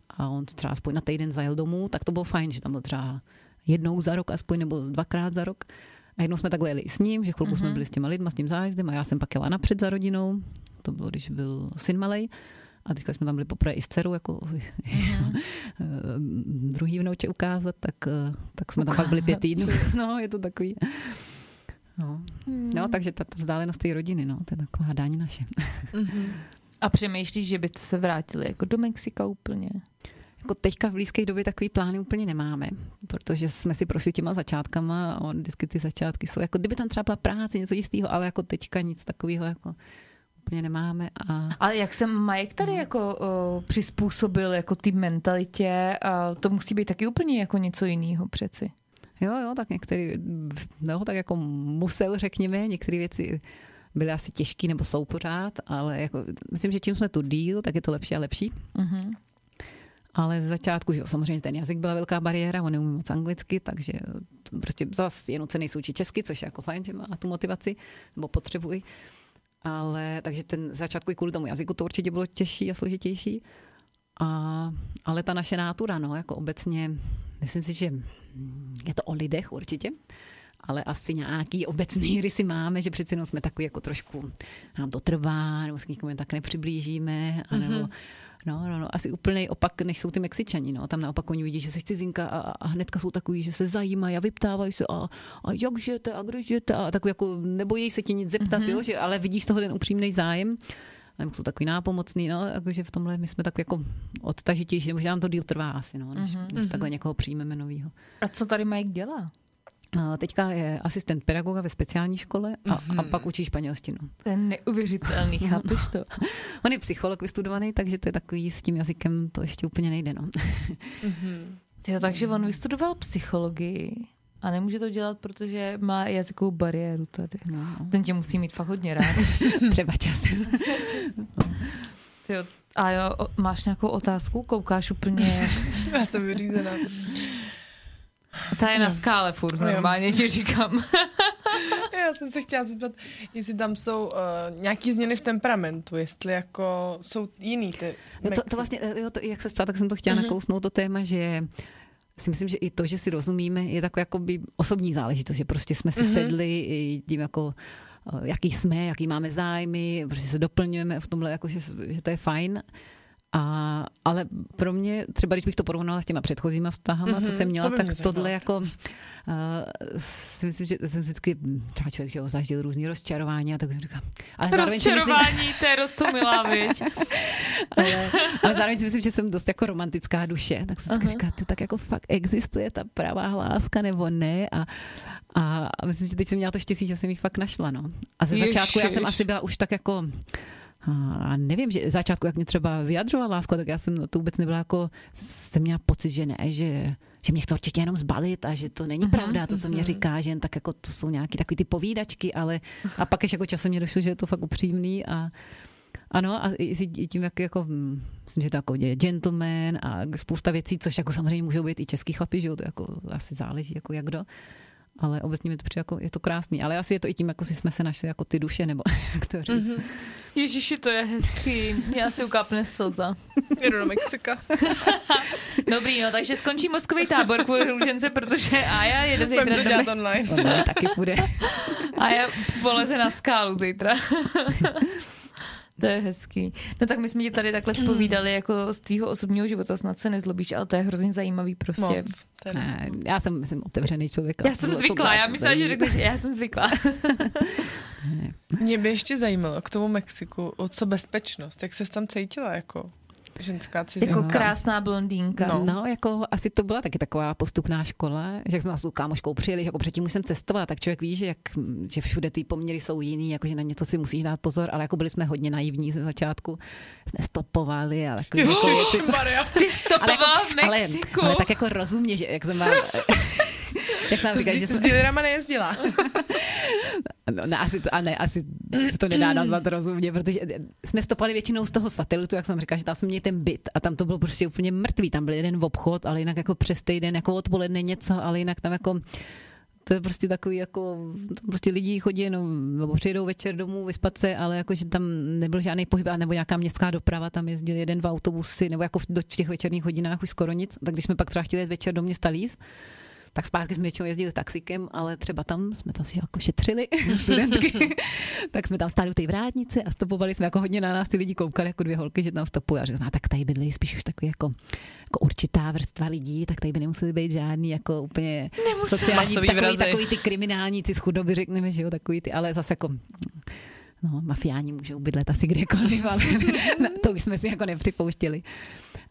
a on třeba aspoň na týden zajel domů, tak to bylo fajn, že tam byl třeba 1 za rok aspoň, nebo 2krát za rok. A jednou jsme takhle jeli i s ním, že chvilku jsme byli s těma lidma, s tím zájezdem a já jsem pak jela napřed za rodinou. To bylo, když byl syn malej. A teďka jsme tam byli poprvé i s dcerou, jako druhý vnouče ukázat, tak jsme tam pak byli 5 týdnů. No, je to takový. No, takže ta vzdálenost té rodiny, no, to je taková daň naše. A přemýšlíš, že byste se vrátili jako do Mexika úplně? Jako teďka v blízké době takový plány úplně nemáme, protože jsme si prošli těma začátkama a vždycky ty začátky jsou, jako kdyby tam třeba byla práce, něco jistého, ale jako teďka nic takového jako úplně nemáme. Ale jak se Mike tady jako přizpůsobil jako ty mentalitě, to musí být taky úplně jako něco jiného přeci. Jo, tak některý, no tak jako musel, řekněme, některé věci byly asi těžký, nebo jsou pořád, ale jako, myslím, že čím jsme tu díl, tak je to lepší a lepší. Mm-hmm. Ale z začátku, že jo, samozřejmě ten jazyk byla velká bariéra, on neumí moc anglicky, takže prostě zase je nucený se učit česky, což je jako fajn, že má tu motivaci, nebo potřebuji. Ale takže ten začátku i kvůli tomu jazyku to určitě bylo těžší a složitější. Ale ta naše nátura, no, jako obecně, myslím si, že je to o lidech určitě, ale asi nějaký obecný rysy máme, že přeci jenom jsme takový jako trošku, nám to trvá, nebo se k někomu tak nepřiblížíme, anebo mm-hmm. No, asi úplnej opak, než jsou ty Mexičani, no. Tam naopak oni vidí, že jsi cizinka a hnedka jsou takový, že se zajímají a vyptávají se a jak žijete a kdo žijete a takový jako nebojí se ti nic zeptat, mm-hmm. jo, že, ale vidíš z toho ten upřímnej zájem. A jsou takový nápomocný, no, takže v tomhle my jsme tak jako odtažitější, nebo že nám to díl trvá asi, no, než takhle někoho přijmeme novýho. A co tady Mike dělá? Teďka je asistent pedagoga ve speciální škole a pak učí španělštinu. To je neuvěřitelný, chápeš to? On je psycholog vystudovaný, takže to je takový, s tím jazykem to ještě úplně nejde, no. Jo, takže on vystudoval psychologii a nemůže to dělat, protože má jazykovou bariéru tady. No. Ten tě musí mít fakt hodně rád. Třeba čas. Jo, a jo, máš nějakou otázku? Koukáš úplně... Já jsem vyřízená. Ta je na skále furt, normálně ti říkám. Já jsem se chtěla zeptat, jestli tam jsou nějaký změny v temperamentu, jestli jako jsou jiný ty Mexi. To vlastně, jak se stala, tak jsem to chtěla nakousnout, to téma, že si myslím, že i to, že si rozumíme, je taková jakoby osobní záležitost, že prostě jsme si sedli i tím jako jaký jsme, jaký máme zájmy, prostě se doplňujeme v tomhle, jako, že to je fajn. Ale pro mě, třeba když bych to porovnala s těma předchozíma vztahama, co jsem měla, tak tohle jako, si myslím, že jsem vždycky, třeba člověk, že ho zažil různý rozčarování a tak jsem říkala. Rozčarování, to je roztomilá, viď? ale zároveň si myslím, že jsem dost jako romantická duše, tak jsem si říkala, tak jako fakt existuje ta pravá láska nebo ne a myslím, že teď jsem měla to štěstí, že jsem ji fakt našla, no. A ze začátku já jsem asi byla už tak jako... A nevím, že začátku, jak mě třeba vyjadřovala lásku, tak já jsem na to vůbec nebyla jako, jsem měla pocit, že ne, že mě chce určitě jenom zbalit a že to není pravda, to, co mě říká, že jen tak jako to jsou nějaký takový ty povídačky, ale a pak ještě jako časem mě došlo, že je to fakt upřímný a ano, a i tím, jak jako, myslím, že to jako je gentleman a spousta věcí, což jako samozřejmě můžou být i český chlapi, že jo, to jako asi záleží, jako jak kdo. Ale obecně mi to přijde, jako, je to krásný. Ale asi je to i tím, jako si jsme se našli jako ty duše, nebo jak to říct. Ježiši, to je hezký. Já si ukápne slza. Jedu do Mexika. Dobrý, no, takže skončí mozkový tábor kvůli Růžence, protože Aja jede zítra. Budem to dělat online. Online taky půjde. Aja poleze na skálu zítra. To je hezký. No tak my jsme tě tady takhle zpovídali jako z tvýho osobního života, snad se nezlobíš, ale to je hrozně zajímavý prostě. Ne, já jsem otevřený člověk. Já jsem zvyklá, já myslela, že řekneš, já jsem zvyklá. Mě by ještě zajímalo k tomu Mexiku, o co bezpečnost, jak ses tam cítila jako ženská cizinka. Jako krásná blondýnka. No, jako asi to byla taky taková postupná škola, že jak jsme s kámoškou přijeli, že jako předtím už jsem cestovala, tak člověk ví, že všude ty poměry jsou jiný, jakože na něco si musíš dát pozor, ale jako byli jsme hodně naivní ze začátku. Jsme stopovali a takový... Ježišmarja, ty stopovala v Mexiku. Ale tak jako rozumně, že jak jsem vám... Jak nám říkají, že s dílerama nejezdila. No, asi to nedá nazvat rozumně, protože jsme stopali většinou z toho satelitu, jak jsem říkala, že tam jsme měli ten byt a tam to bylo prostě úplně mrtvý. Tam byl jeden obchod, ale jinak jako přes týden, jako odpoledne něco, ale jinak tam jako... To je prostě takový jako, prostě lidi chodí jenom, nebo přijdou večer domů vyspat se, ale jakože tam nebyl žádný pohyb, nebo nějaká městská doprava, tam jezdili jeden, dva autobusy, nebo jako do těch večerních hodinách už skoro nic. Tak když jsme pak třeba chtěli jít večer do města Líz, tak zpátky jsme většinou jezdili taxikem, ale třeba tam jsme to asi jako šetřili, studentky, tak jsme tam stáli u té vrátnice a stopovali jsme, jako hodně na nás ty lidi koukali, jako dvě holky, že tam stopují a řekli, tak tady bydlí spíš už takový jako určitá vrstva lidí, tak tady by nemuseli být žádný jako úplně sociální, takový ty kriminálníci z chudoby, řekneme, že jo, takový ty, ale zase jako... No, mafiáni můžou bydlet asi kdekoliv, ale to už jsme si jako nepřipouštěli.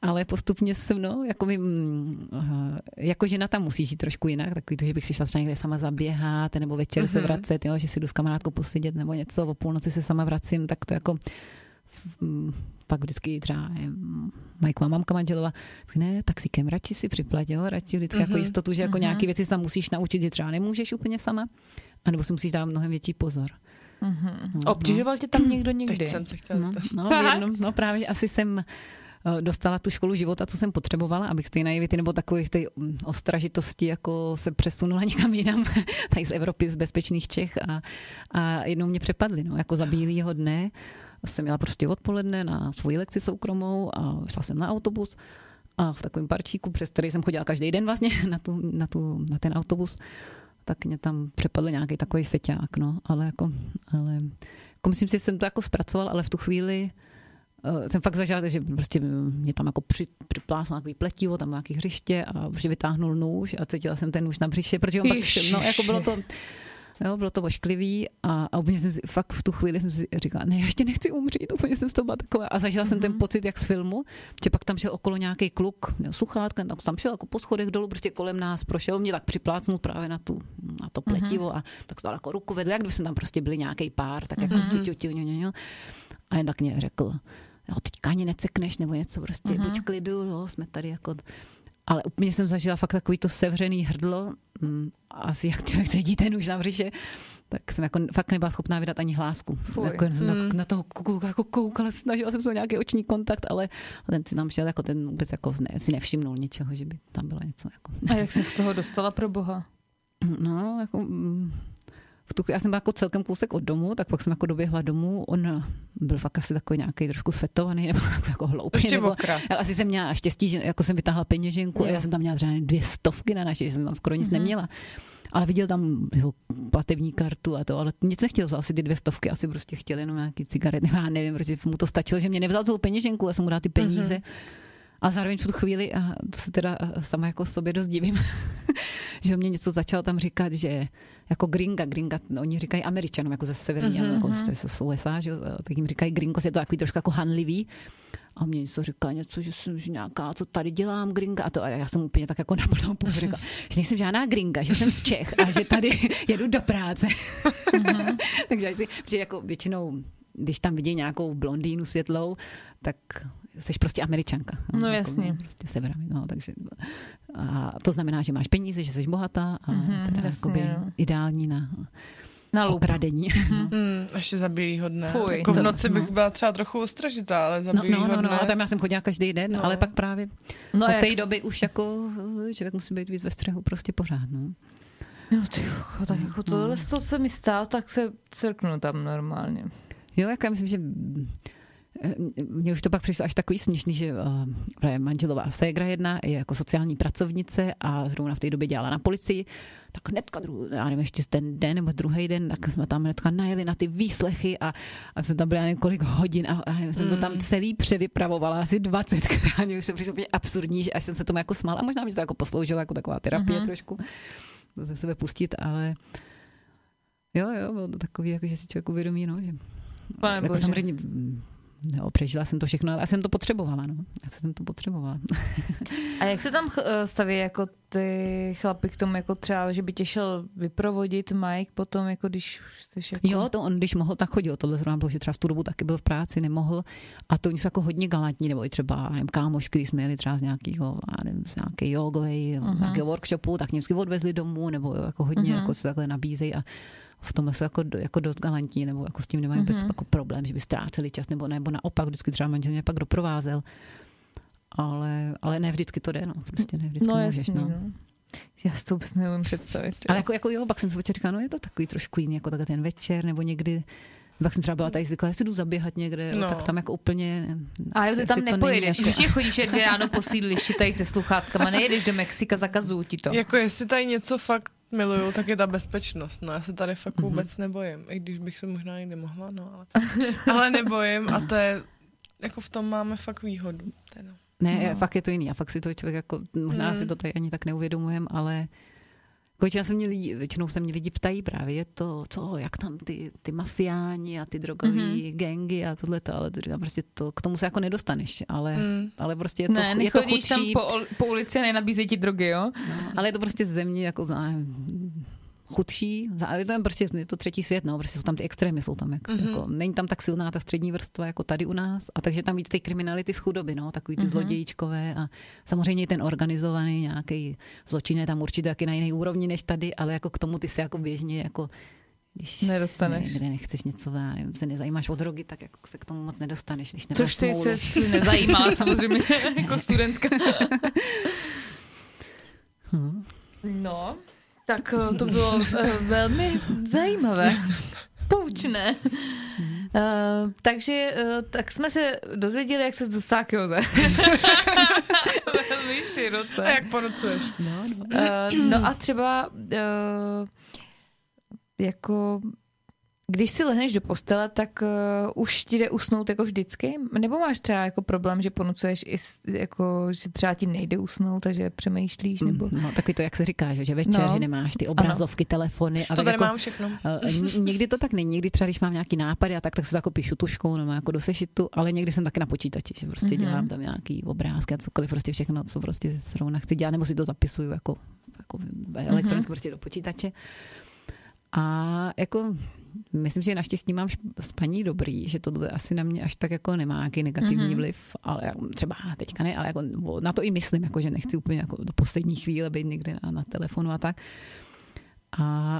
Ale postupně jsem, no, jako žena tam musí žít trošku jinak, takový to, že bych si šla třeba někde sama zaběhat, nebo večer se vracet, jo, že si jdu s kamarádkou posedět, nebo něco, o půlnoci se sama vracím, tak to jako... Pak vždycky třeba Majková mamka manželova, ne, taxikem, radši si připlať, jo, radši vždycky jako jistotu, že jako nějaké věci se tam musíš naučit, že třeba nemůžeš úplně sama, anebo si musíš dát mnohem větší pozor. Mm-hmm. Obtěžoval tě tam někdo někdy? Teď jsem se chtěla. No, právě asi jsem dostala tu školu života, co jsem potřebovala, abych z té naivity nebo takových té ostražitosti jako se přesunula někam jinam, tady z Evropy, z bezpečných Čech a jednou mě přepadli, no, jako za bílýho dne. Jsem jela prostě odpoledne na svoji lekci soukromou a šla jsem na autobus a v takovém parčíku, přes který jsem chodila každý den vlastně na ten autobus, tak mě tam přepadl nějaký takový feťák, no, ale myslím si, že jsem to jako zpracovala, ale v tu chvíli jsem fakt zažila, že prostě mě tam jako připláslo nějaký pletivo, tam nějaký hřiště a prostě vytáhnul nůž a cítila jsem ten nůž na břiše, protože on pak, no, jako bylo to ošklivý a úplně jsem si, fakt v tu chvíli jsem si říkala, ne, já ještě nechci umřít, úplně jsem z toho byla taková a zažila jsem ten pocit jak z filmu, že pak tam šel okolo nějaký kluk, měl sluchátka, tak tam šel jako po schodech dolů, prostě kolem nás prošel, mě tak připlácnul právě na to pletivo a tak stál jako ruku vedle, jak kdyby jsme tam prostě byli nějaký pár, tak jako a jen tak mě řekl, jo, teďka ani necekneš nebo něco, prostě buď klidu, jo, jsme tady jako... Ale úplně jsem zažila fakt takový to sevřený hrdlo, asi jak člověk sedí ten už na břiše, tak jsem jako fakt nebyla schopná vydat ani hlásku. Jako jsem na toho koukala, snažila jsem se o nějaký oční kontakt, ale ten si nám šel, jako ten vůbec jako si nevšimnul něčeho, že by tam bylo něco. Jako. A jak jsi z toho dostala, pro boha? No, jako... Já jsem byla jako celkem kousek od domu, tak pak jsem jako doběhla domů. On byl fakt asi takový nějaký trošku svetovaný nebo jako hloupý. Ještě okrát. Asi jsem měla štěstí, že jako jsem vytáhla peněženku a já jsem tam měla třeba 200 na naše, že jsem tam skoro nic neměla. Ale viděl tam jeho platební kartu a to, ale nic nechtěl, asi ty 200 asi prostě chtěl jenom nějaký cigarety. Já nevím, protože mu to stačilo, že mě nevzal celou peněženku, já jsem mu dala ty peníze. A zároveň v tu chvíli, a to se teda sama jako sobě dost divím, že mě něco začalo tam říkat, že jako gringa, oni říkají Američanům, jako ze severní, jako z USA, že, tak jim říkají gringos, je to takový trošku jako hanlivý. A mě něco říká, něco, že jsem nějaká, co tady dělám, gringa. A já jsem úplně tak jako na plnou pouze říkala, že nejsem žádná gringa, že jsem z Čech a že tady jedu do práce. Takže jako většinou, když tam vidí nějakou blondýnu světlou, tak... Jseš prostě Američanka. No jako, jasně. Prostě severami, no, takže a to znamená, že máš peníze, že jsi bohatá a teda jasně, no. Ideální na okradení. Ještě za bílýho dne. Jako v noci bych byla třeba trochu ostražitá, ale za bílýho dne. No, tam já jsem chodila každý den, ale pak právě od té doby už jako člověk musí být víc ve střehu prostě pořád, no. Jo, tycho, tak jako tohle, co se mi stál, tak se cirknu tam normálně. Jo, jak já myslím, že mně už to pak přišlo až takový směšný, že manželová ségra jedna je jako sociální pracovnice a zrovna v té době dělala na policii, tak hnedka, já nevím, ještě ten den nebo druhý den, tak jsme tam hnedka najeli na ty výslechy a jsme tam byli několik hodin a jsem to tam celý převypravovala asi 20krát, už jsem přišlo úplně absurdní, že až jsem se tomu jako smála a možná mě to jako posloužilo jako taková terapie trošku, to ze sebe pustit, ale jo, bylo to takový, jako, že si člověk uvědomí, no, že jako samozřejmě... No, přežila jsem to všechno, ale já jsem to potřebovala, no. A jak se tam staví jako ty chlapi k tomu, jako třeba, že by tě šel vyprovodit Mike potom, jako když jsi jako... Jo, to on, když mohl, tak chodil. Tohle zrovna bylo, že třeba v tu dobu taky byl v práci, nemohl. A to oni jsou jako hodně galantní, nebo i třeba kámošky, když jsme jeli třeba z nějaký jogovej, nějakého workshopu, tak němsky odvezli domů, nebo jako hodně jako se takhle nabízejí a v tomhle jsou jako dost galantní, nebo jako s tím nemají jako problém, že by ztráceli čas, nebo naopak, vždycky třeba manžel mě pak doprovázel. Ale ne vždycky to jde, no. Prostě ne vždycky můžeš, jasný, no. Já si to vůbec neumím představit. Ale jako jo, pak jsem si říkala, no je to takový trošku jiný, jako tak ten večer, nebo někdy, pak jsem třeba byla tady zvyklá, jestli jdu zaběhat někde, tak tam jako úplně... A jo, ty tam nepojedeš, když je chodíš dvě ráno po sídlišti tady se sluchátkama, nejedeš do Mexika, zakazují ti to. Jako jestli tady něco fakt miluju, tak je ta bezpečnost. No, já se tady fakt vůbec nebojím, i když bych se možná někde mohla, no ale nebojím a to je, jako v tom máme fakt výhodu. Teda. Ne, fakt je to jiný a fakt si to člověk jako, možná si to tady ani tak neuvědomujem, ale... Většinou se mě lidi ptají právě to, jak tam ty mafiáni a ty drogoví gangy a tohleto, ale to říkám, prostě to, k tomu se jako nedostaneš, ale prostě je to chudší. Ne, nechodíš tam po ulici a nenabízejí ti drogy, jo? No, ale je to prostě země jako chudší, je to třetí svět, no, prostě jsou tam ty extrémy, jsou tam jako, není tam tak silná ta střední vrstva jako tady u nás, a takže tam víc ty kriminality z chudoby, no, takový ty zlodějíčkové a samozřejmě ten organizovaný nějaký zločin je tam určitě taky na jiné úrovni než tady, ale jako k tomu ty se jako běžně jako Když nedostaneš. Někde nechceš něco, nevím, se nezajímáš o drogy, tak jako se k tomu moc nedostaneš. Když což ty se nezajímala samozřejmě jako studentka. No, tak to bylo velmi zajímavé. Poučné. Takže tak jsme se dozvěděli, jak ses dostala k józe. Velmi široce. A jak ponocuješ. No a třeba jako když si lehneš do postele, tak už ti jde usnout jako vždycky? Nebo máš třeba jako problém, že ponocuješ i jako, že třeba ti nejde usnout, takže přemýšlíš? Nebo... No taky to, jak se říká, že večer, že nemáš ty obrazovky, ano. Telefony. To tady jako, mám všechno. Někdy to tak není, někdy třeba, když mám nějaký nápady a tak si to jako píšu tuškou nebo jako do sešitu, ale někdy jsem taky na počítači, že prostě dělám tam nějaký obrázky a cokoliv, prostě všechno, co prostě zrovna chci dělat, nebo si to zapisuju jako elektronicky prostě do počítače. A jako myslím, že naštěstí mám spaní dobrý, že tohle asi na mě až tak jako nemá nějaký negativní vliv, ale třeba teďka ne, ale jako na to i myslím, jako že nechci úplně jako do poslední chvíle být někde na telefonu a tak.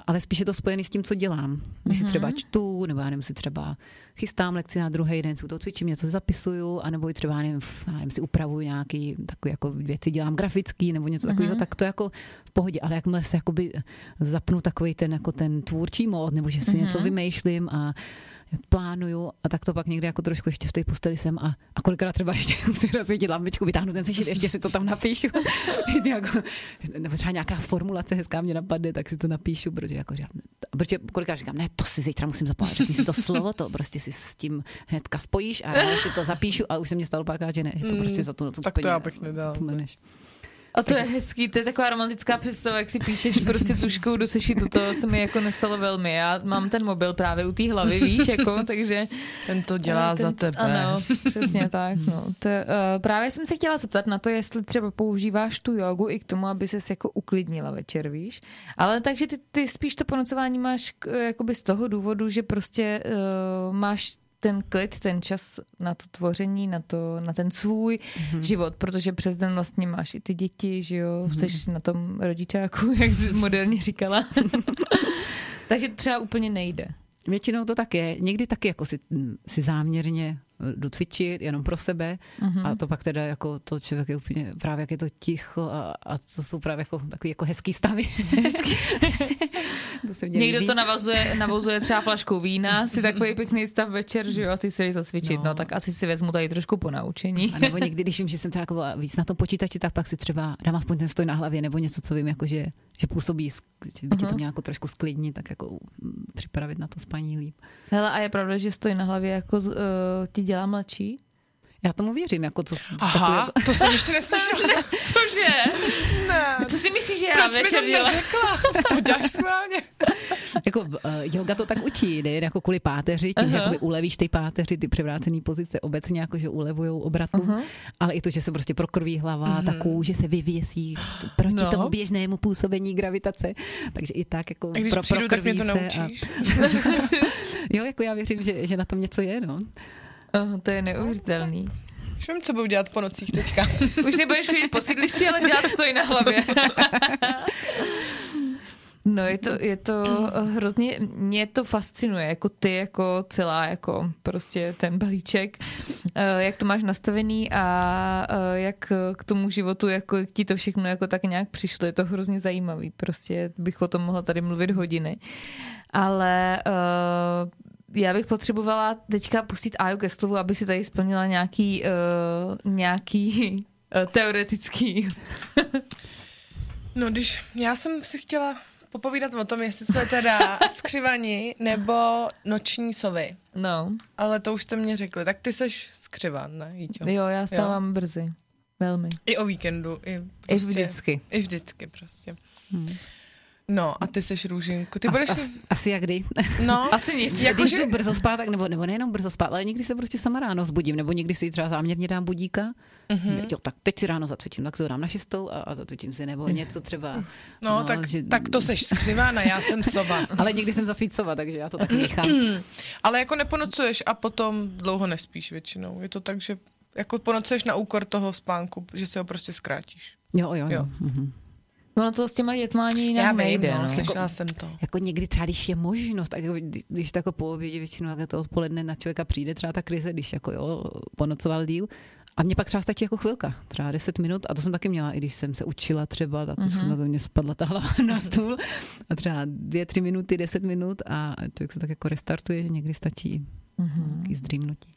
Ale spíš je to spojené s tím, co dělám. Když si třeba čtu, nebo já nevím, si třeba chystám lekci na druhý den, si to cvičím, něco zapisuju, anebo i třeba nevím, si upravuju nějaký takový jako věci, dělám grafický nebo něco takového, tak to jako v pohodě. Ale jakmile se jakoby zapnu takový ten, jako ten tvůrčí mód, nebo že si něco vymýšlím a plánuju a tak to pak někde jako trošku ještě v té posteli jsem a kolikrát třeba ještě si rozsvítit lampičku, vytáhnu ten sešit, ještě si to tam napíšu. Nebo třeba nějaká formulace hezká mě napadne, tak si to napíšu, protože kolikrát říkám, ne, to si zítra musím zapálit, řekni si to slovo, to prostě si s tím hnedka spojíš a já si to zapíšu a už se mě stalo párkrát, že ne, že to prostě za to na to tak úplně zapomeneš. A to je hezký, to je taková romantická představa, jak si píšeš prostě tuškou do sešitu, to se mi jako nestalo velmi. Já mám ten mobil právě u té hlavy, víš, jako, takže... Ten to dělá za tebe. Ano, přesně tak. No. To, právě jsem se chtěla zeptat na to, jestli třeba používáš tu jogu i k tomu, aby ses jako uklidnila večer, víš. Ale takže ty spíš to ponocování máš jakoby z toho důvodu, že prostě máš ten klid, ten čas na to tvoření, na ten svůj život, protože přes den vlastně máš i ty děti, že jo, jseš na tom rodičáku, jak jsi moderně říkala. Takže třeba úplně nejde. Většinou to tak je. Někdy taky jako si záměrně docvičit jenom pro sebe a to pak teda jako to člověk je úplně, právě jak je to ticho a to jsou právě jako takový jako hezký stavy. Hezký. To se mě někdo líbí. To navozuje třeba flaškou vína, si takový pěkný stav večer, že jo, a ty se jdeš zacvičit, no tak asi si vezmu tady trošku ponaučení. A nebo někdy, když vím, že jsem třeba jako víc na tom počítači, tak pak si třeba dám aspoň ten stoj na hlavě nebo něco, co vím, jako že působí, že tě to mě jako trošku sklidní, tak jako připravit na to spaní líp. Hele, a je pravda, že stoj na hlavě jako ti dělá mladší? Já tomu věřím, jako to... Aha, to jsem ještě neslyšela. Cože? Ne. Co si myslíš, že já proč večer mi to neřekla? To děláš smálně. Jako yoga to tak učí, ne? Jako kvůli páteři, tím, že ulevíš ty páteři, ty převrácené pozice obecně, jako že ulevujou obratu, ale i to, že se prostě prokrví hlava, ta kůže se vyvěsí proti tomu běžnému působení gravitace. Takže i tak jako prokrví se. Když přijdu, tak mě to naučíš. Jo, jako já věřím, že na tom něco je, no. Oh, to je neuvěřitelný. Už vím, co budu dělat po nocích teďka. Už nebudeš chodit po sídlišti, ale dělat stojí na hlavě. No, je to hrozně, mě to fascinuje, jako ty, jako celá, jako prostě ten balíček, jak to máš nastavený a jak k tomu životu, jako ti to všechno jako tak nějak přišlo, je to hrozně zajímavý, prostě bych o tom mohla tady mluvit hodiny, ale já bych potřebovala teďka pustit Aju ke slovu, aby si tady splnila nějaký teoretický. No, když já jsem si chtěla popovídat o tom, jestli jsme teda skřivani nebo noční sovy. No. Ale to už jste mě řekli. Tak ty seš skřivan, ne, Jíťo? Jo, já stávám brzy. Velmi. I o víkendu. I vždycky. I vždycky prostě. No, a ty seš Růženko. Ty budeš asi jak kdy. No, asi nic. Jako, když jdu brzo spát, tak, nebo nejenom brzo spát, ale někdy se prostě sama ráno zbudím, nebo někdy si třeba záměrně dám budíka. Jo, tak teď si ráno zacvičím, tak to dám na 6 a zacvičím si, nebo něco třeba. No tak, že... tak to seš skřivána, já jsem sova. Ale někdy jsem zasvíc sova, takže já to taky nechám. Ale jako neponocuješ a potom dlouho nespíš většinou. Je to tak, že jako ponocuješ na úkor toho spánku, že si ho prostě zkrátíš. Jo. Ono to s těma dětma ani jinak nejde. No. Slyšela jsem to. Jako někdy třeba, když je možnost, tak když to jako po obědě většinou to odpoledne na člověka přijde třeba ta krize, když jako jo, ponocoval díl. A mě pak třeba stačí jako chvilka, třeba 10 minut, a to jsem taky měla, i když jsem se učila třeba, tak jsem jako mě spadla ta hlava na stůl a třeba 2-3 minuty, 10 minut a člověk se tak jako restartuje, že někdy stačí taky zdrýmnutí.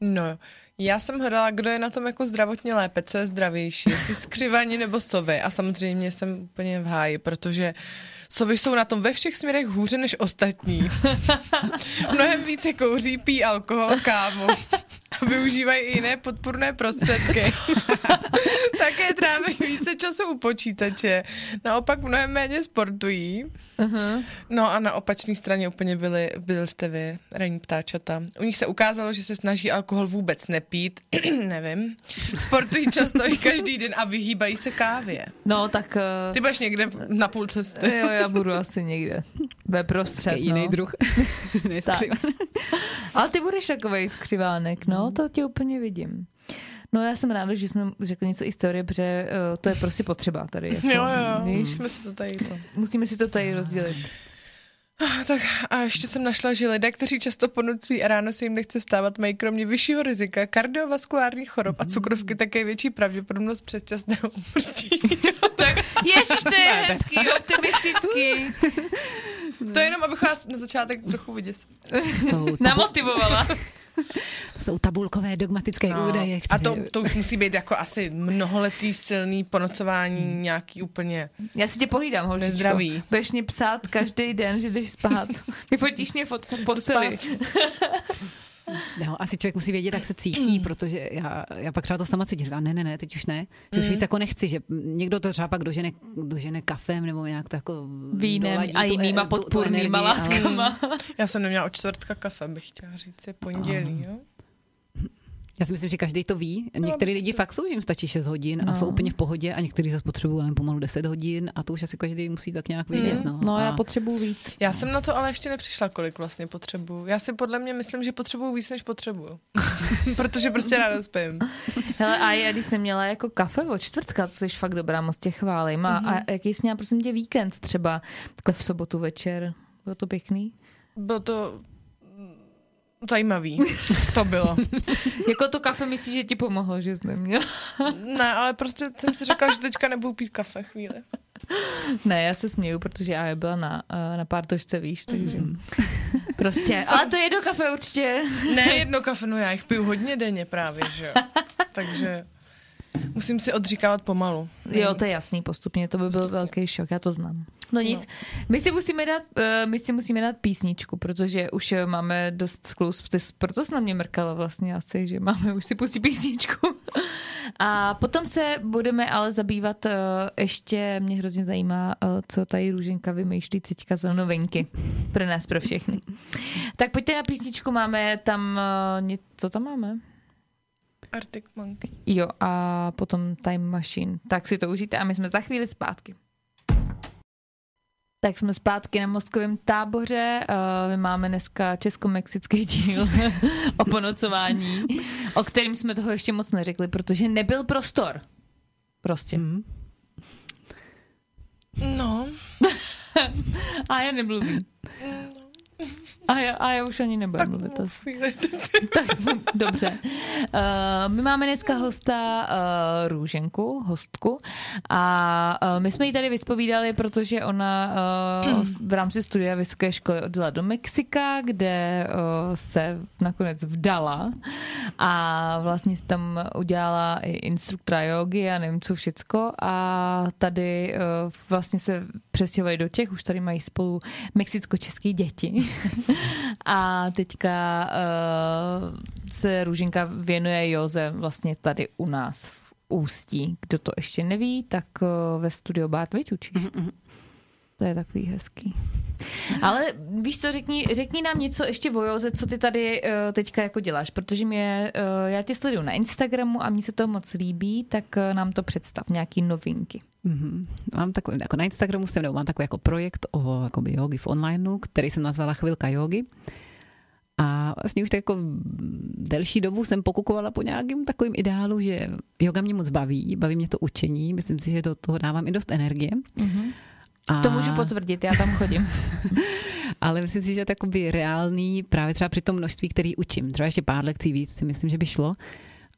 No, já jsem hledala, kdo je na tom jako zdravotně lépe, co je zdravější, jestli skřivaní nebo sovy, a samozřejmě jsem úplně v háji, protože sovy jsou na tom ve všech směrech hůře než ostatní. Mnohem více kouří, pí alkohol, kávu. A využívají i jiné podpůrné prostředky. Také tráví více času u počítače. Naopak mnohem méně sportují. Uh-huh. No a na opačné straně úplně byli jste vy, ranní ptáčata. U nich se ukázalo, že se snaží alkohol vůbec nepít. Nevím. Sportují často i každý den a vyhýbají se kávě. No tak... Ty budeš někde na půl cesty. Jo, já budu asi někde. Ve prostřed, jiný druh. Ale ty budeš takovej skřivánek, no, to tě úplně vidím. No já jsem ráda, že jsme řekli něco i z teorie, protože to je prostě potřeba tady. Jako, jo, víš? Musíme si to tady rozdělit. Tak a ještě jsem našla, že lidé, kteří často ponocují a ráno se jim nechce vstávat, mají kromě vyššího rizika kardiovaskulárních chorob a cukrovky také větší pravděpodobnost předčasného úmrtí. Tak ježiš, to je hezký, optimistický. To je jenom, abych vás na začátek trochu vyděsila. Namotivovala. To jsou tabulkové dogmatické údaje. A to už musí být jako asi mnoholetý silný ponocování, nějaký úplně. Já si tě pohlídám, holčičko. Zdraví. Budeš mě psát každý den, že jdeš spát. Vyfotíš mě fotku v posteli. No, asi člověk musí vědět, jak se cítí, protože já pak třeba to sama cítím. Říkám, ne, teď už ne. Teď už víc jako nechci, že někdo to třeba pak dožene kafem nebo nějak to jako... Vínem a jinýma podpůrnýma látkama. Já jsem neměla od čtvrtka kafe, bych chtěla říct, je pondělí, jo? Já si myslím, že každý to ví. Některý lidi fakt jsou, že jim stačí 6 hodin a jsou úplně v pohodě, a některý zase potřebují pomalu 10 hodin a to už asi každý musí tak nějak vědět. No, já potřebuju víc. Já jsem na to ale ještě nepřišla, kolik vlastně potřebuju. Já si podle mě myslím, že potřebuju víc, než potřebuju. Protože prostě ráda spím. Hele, a já když jsem měla jako kafe od čtvrtka, co jsi fakt dobrá, moc tě chválím. A jaký jsi měla, prosím tě, víkend třeba takhle v sobotu večer? Bylo to pěkný? Bylo to... Zajímavý. To bylo. Jako to kafe, myslíš, že ti pomohlo, že jsi neměla? Ne, ale prostě jsem si řekla, že teďka nebudu pít kafe chvíli. Ne, já se směju, protože já byla na pártošce, víš, takže... Prostě, ale to jedno kafe určitě. Ne, jedno kafe, no já jich piju hodně denně právě, že jo. Takže musím si odříkávat pomalu. Jo, to je jasný, postupně, to by byl velký šok, já to znám. No nic, my si musíme dát písničku, protože už máme dost sklouz, proto jsi na mě mrkala vlastně asi, že máme už si pustit písničku. A potom se budeme ale zabývat, ještě mě hrozně zajímá, co tady Růženka vymýšlí teďka za novinky pro nás, pro všechny. Tak pojďte na písničku, máme tam, co tam máme? Arctic Monkey. Jo, a potom Time Machine. Tak si to užijte a my jsme za chvíli zpátky. Tak jsme zpátky na mozkovém táboře. My máme dneska česko-mexický díl o ponocování, o kterým jsme toho ještě moc neřekli, protože nebyl prostor. Prostě. No. A já nemluvím. A já už ani nebudu mluvit. Tak, dobře. My máme dneska hosta Růženku, hostku, a my jsme ji tady vyspovídali, protože ona v rámci studia vysoké školy odjela do Mexika, kde se nakonec vdala a vlastně tam udělala i instruktora jogi a nevím co všecko, a tady vlastně se přestěhovají do Čech, už tady mají spolu mexicko-český děti. A teďka se Růženka věnuje józe vlastně tady u nás v Ústí. Kdo to ještě neví, tak ve studiu Bát mě učíš. To je takový hezký. Ale víš co, řekni nám něco ještě o józe, co ty tady teďka jako děláš, protože já tě sleduju na Instagramu a mně se to moc líbí, tak nám to představ, nějaký novinky. Mám takový, jako na Instagramu mám takový jako projekt o jogi v onlineu, který jsem nazvala Chvilka jogi. A vlastně už tak jako delší dobu jsem pokukovala po nějakým takovým ideálu, že yoga mě moc baví mě to učení, myslím si, že do toho dávám i dost energie. Mm-hmm. A... To můžu potvrdit, já tam chodím. Ale myslím si, že to je reálný právě třeba při tom množství, který učím. Třeba ještě pár lekcí víc si myslím, že by šlo.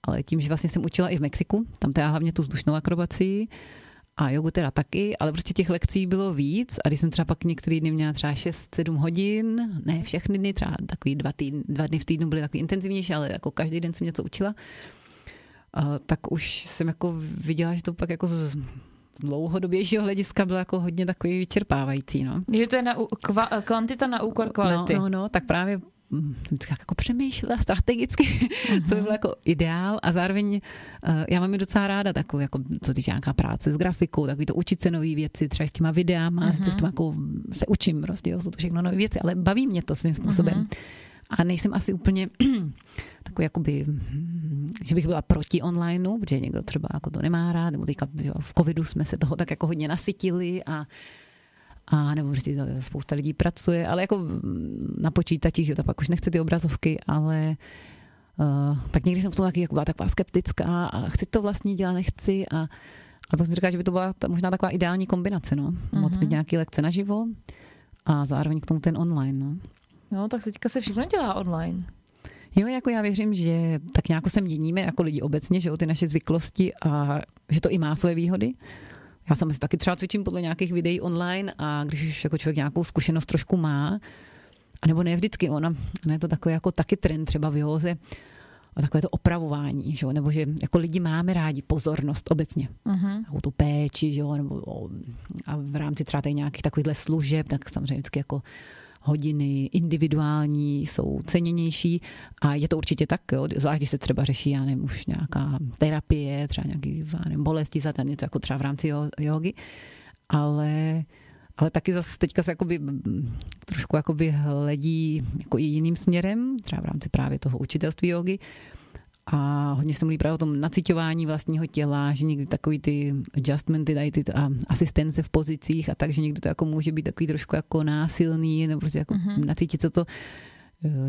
Ale tím, že vlastně jsem učila i v Mexiku, tam teda hlavně tu vzdušnou akrobaci a jogu teda taky, ale prostě těch lekcí bylo víc a když jsem třeba pak některý dny měla třeba 6-7 hodin, ne všechny dny, třeba takový 2 dny v týdnu byly takový intenzivnější, ale jako každý den jsem něco učila, tak už jsem jako viděla, že to pak jako z dlouhodobějšího hlediska bylo jako hodně takový vyčerpávající, no. Že to je kvantita na úkor kvality. No, tak právě jako přemýšlela strategicky, co by bylo jako ideál a zároveň já mám je docela ráda takovou, jako co týče nějaká práce s grafikou, takový to učit se nový věci, třeba s těma videama, s tím jako se učím prostě, jo, jsou to všechno nové věci, ale baví mě to svým způsobem. A nejsem asi úplně takový jakoby, že bych byla proti onlineu, protože někdo třeba jako to nemá rád, nebo teďka v covidu jsme se toho tak jako hodně nasytili a nebo spousta lidí pracuje, ale jako na počítačích, jo, tak pak už nechci ty obrazovky, ale tak někdy jsem v tom taky jako byla taková skeptická a chci to vlastně dělat, nechci a pak jsem říkala, že by to byla možná taková ideální kombinace, no. Moc mít nějaký lekce naživo a zároveň k tomu ten online, no. No, tak teďka se všechno dělá online. Jo, jako já věřím, že tak nějak se měníme jako lidi obecně, že o ty naše zvyklosti a že to i má svoje výhody. Já samozřejmě taky třeba cvičím podle nějakých videí online a když už jako člověk nějakou zkušenost trošku má, anebo ne vždycky, ona je to takový jako taky trend třeba v józe a takové to opravování, že? Nebo že jako lidi máme rádi pozornost obecně. Takovou tu péči, že? Nebo, a v rámci třeba tady nějakých takovýchhle služeb, tak samozřejmě vždycky jako hodiny individuální jsou ceněnější a je to určitě tak, jo, zvlášť když se třeba řeší, já nevím, už nějaká terapie, třeba nějaký bolesti, za ten něco jako třeba v rámci jógy, ale taky zase teďka se jakoby, trošku jakoby hledí jako i jiným směrem, třeba v rámci právě toho učitelství jógy a hodně se mluví právě o tom naciťování vlastního těla, že někdy takový ty adjustmenty, dají ty asistence v pozicích a tak, že někdy to jako může být takový trošku jako násilný, nebo prostě jako nacítit se to,